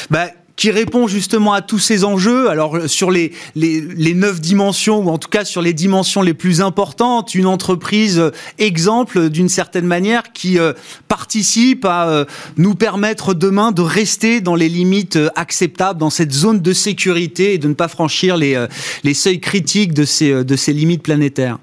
bah, qui répond justement à tous ces enjeux. Alors sur les, les, les neuf dimensions, ou en tout cas sur les dimensions les plus importantes, une entreprise exemple d'une certaine manière qui euh, participe à euh, nous permettre demain de rester dans les limites euh, acceptables, dans cette zone de sécurité et de ne pas franchir les, euh, les seuils critiques de ces, euh, de ces limites planétaires.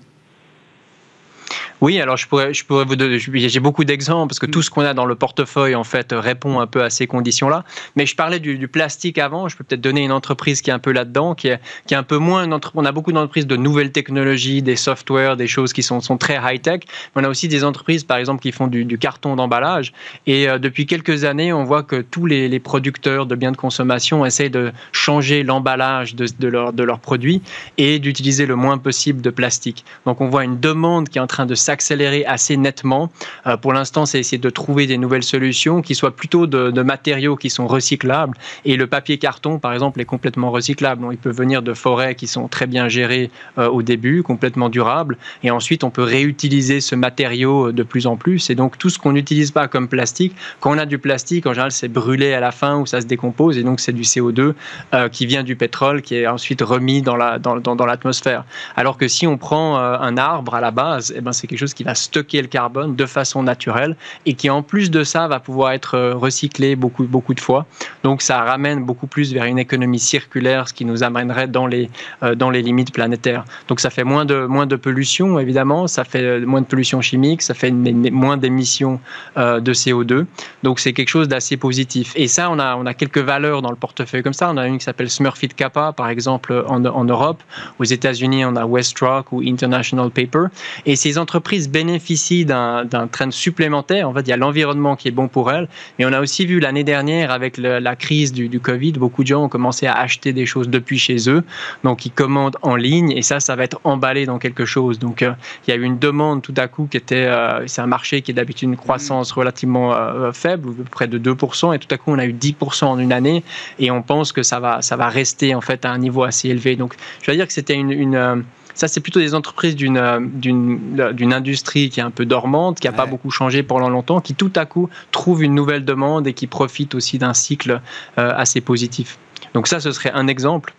Oui, alors je pourrais, je pourrais vous donner, j'ai beaucoup d'exemples parce que tout ce qu'on a dans le portefeuille en fait répond un peu à ces conditions-là. Mais je parlais du, du plastique avant, je peux peut-être donner une entreprise qui est un peu là-dedans, qui est, qui est un peu moins, une entre... on a beaucoup d'entreprises de nouvelles technologies, des softwares, des choses qui sont, sont très high-tech. On a aussi des entreprises par exemple qui font du, du carton d'emballage et euh, depuis quelques années on voit que tous les, les producteurs de biens de consommation essayent de changer l'emballage de, de, leur, de leurs produits et d'utiliser le moins possible de plastique. Donc on voit une demande qui est en train de s'accélérer accélérer assez nettement. Euh, pour l'instant, c'est essayer de trouver des nouvelles solutions qui soient plutôt de, de matériaux qui sont recyclables. Et le papier carton, par exemple, est complètement recyclable. Donc, il peut venir de forêts qui sont très bien gérées euh, au début, complètement durables. Et ensuite, on peut réutiliser ce matériau de plus en plus. Et donc, tout ce qu'on n'utilise pas comme plastique, quand on a du plastique, en général, c'est brûlé à la fin ou ça se décompose. Et donc, c'est du C O deux euh, qui vient du pétrole, qui est ensuite remis dans la, dans, dans, dans l'atmosphère. Alors que si on prend euh, un arbre à la base, eh ben, c'est quelque chose qui va stocker le carbone de façon naturelle et qui, en plus de ça, va pouvoir être recyclé beaucoup, beaucoup de fois. Donc, ça ramène beaucoup plus vers une économie circulaire, ce qui nous amènerait dans les, euh, dans les limites planétaires. Donc, ça fait moins de, moins de pollution, évidemment, ça fait moins de pollution chimique, ça fait une, une, moins d'émissions euh, de C O deux. Donc, c'est quelque chose d'assez positif. Et ça, on a, on a quelques valeurs dans le portefeuille comme ça. On a une qui s'appelle Smurfit Kappa, par exemple, en, en Europe. Aux États-Unis, on a WestRock ou International Paper. Et ces entreprises bénéficie d'un, d'un train supplémentaire. En fait, il y a l'environnement qui est bon pour elle. Mais on a aussi vu l'année dernière, avec le, la crise du, du Covid, beaucoup de gens ont commencé à acheter des choses depuis chez eux. Donc, ils commandent en ligne et ça, ça va être emballé dans quelque chose. Donc, euh, il y a eu une demande tout à coup qui était... Euh, c'est un marché qui est d'habitude une croissance relativement euh, faible, près de deux pour cent. Et tout à coup, on a eu dix pour cent en une année et on pense que ça va, ça va rester en fait à un niveau assez élevé. Donc, je veux dire que c'était une... une euh, ça, c'est plutôt des entreprises d'une, d'une, d'une industrie qui est un peu dormante, qui n'a ouais. pas beaucoup changé pendant longtemps, qui tout à coup trouve une nouvelle demande et qui profite aussi d'un cycle euh, assez positif. Donc ça, ce serait un exemple.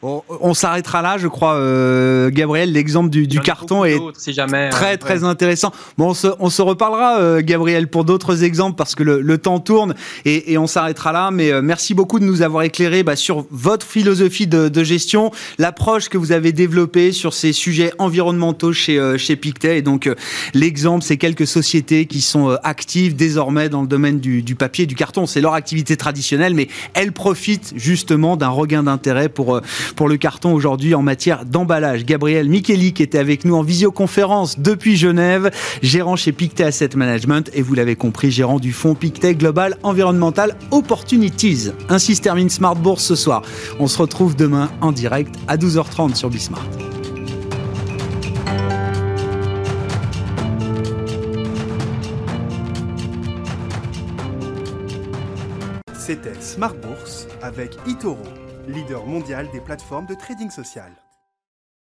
On, on s'arrêtera là, je crois, euh, Gabriel. L'exemple du, du carton est si jamais, très, très ouais. intéressant. Bon, on se, on se reparlera, euh, Gabriel, pour d'autres exemples parce que le, le temps tourne et, et on s'arrêtera là. Mais euh, merci beaucoup de nous avoir éclairé bah, sur votre philosophie de, de gestion, l'approche que vous avez développée sur ces sujets environnementaux chez, euh, chez Pictet. Et donc, euh, l'exemple, c'est quelques sociétés qui sont euh, actives désormais dans le domaine du, du papier et du carton. C'est leur activité traditionnelle, mais elles profitent justement d'un regain d'intérêt pour... Euh, pour le carton aujourd'hui en matière d'emballage. Gabriel Micheli qui était avec nous en visioconférence depuis Genève, gérant chez Pictet Asset Management et vous l'avez compris, gérant du fonds Pictet Global Environmental Opportunities. Ainsi se termine Smart Bourse ce soir. On se retrouve demain en direct à douze heures trente sur B Smart. C'était Smart Bourse avec eToro, leader mondial des plateformes de trading social.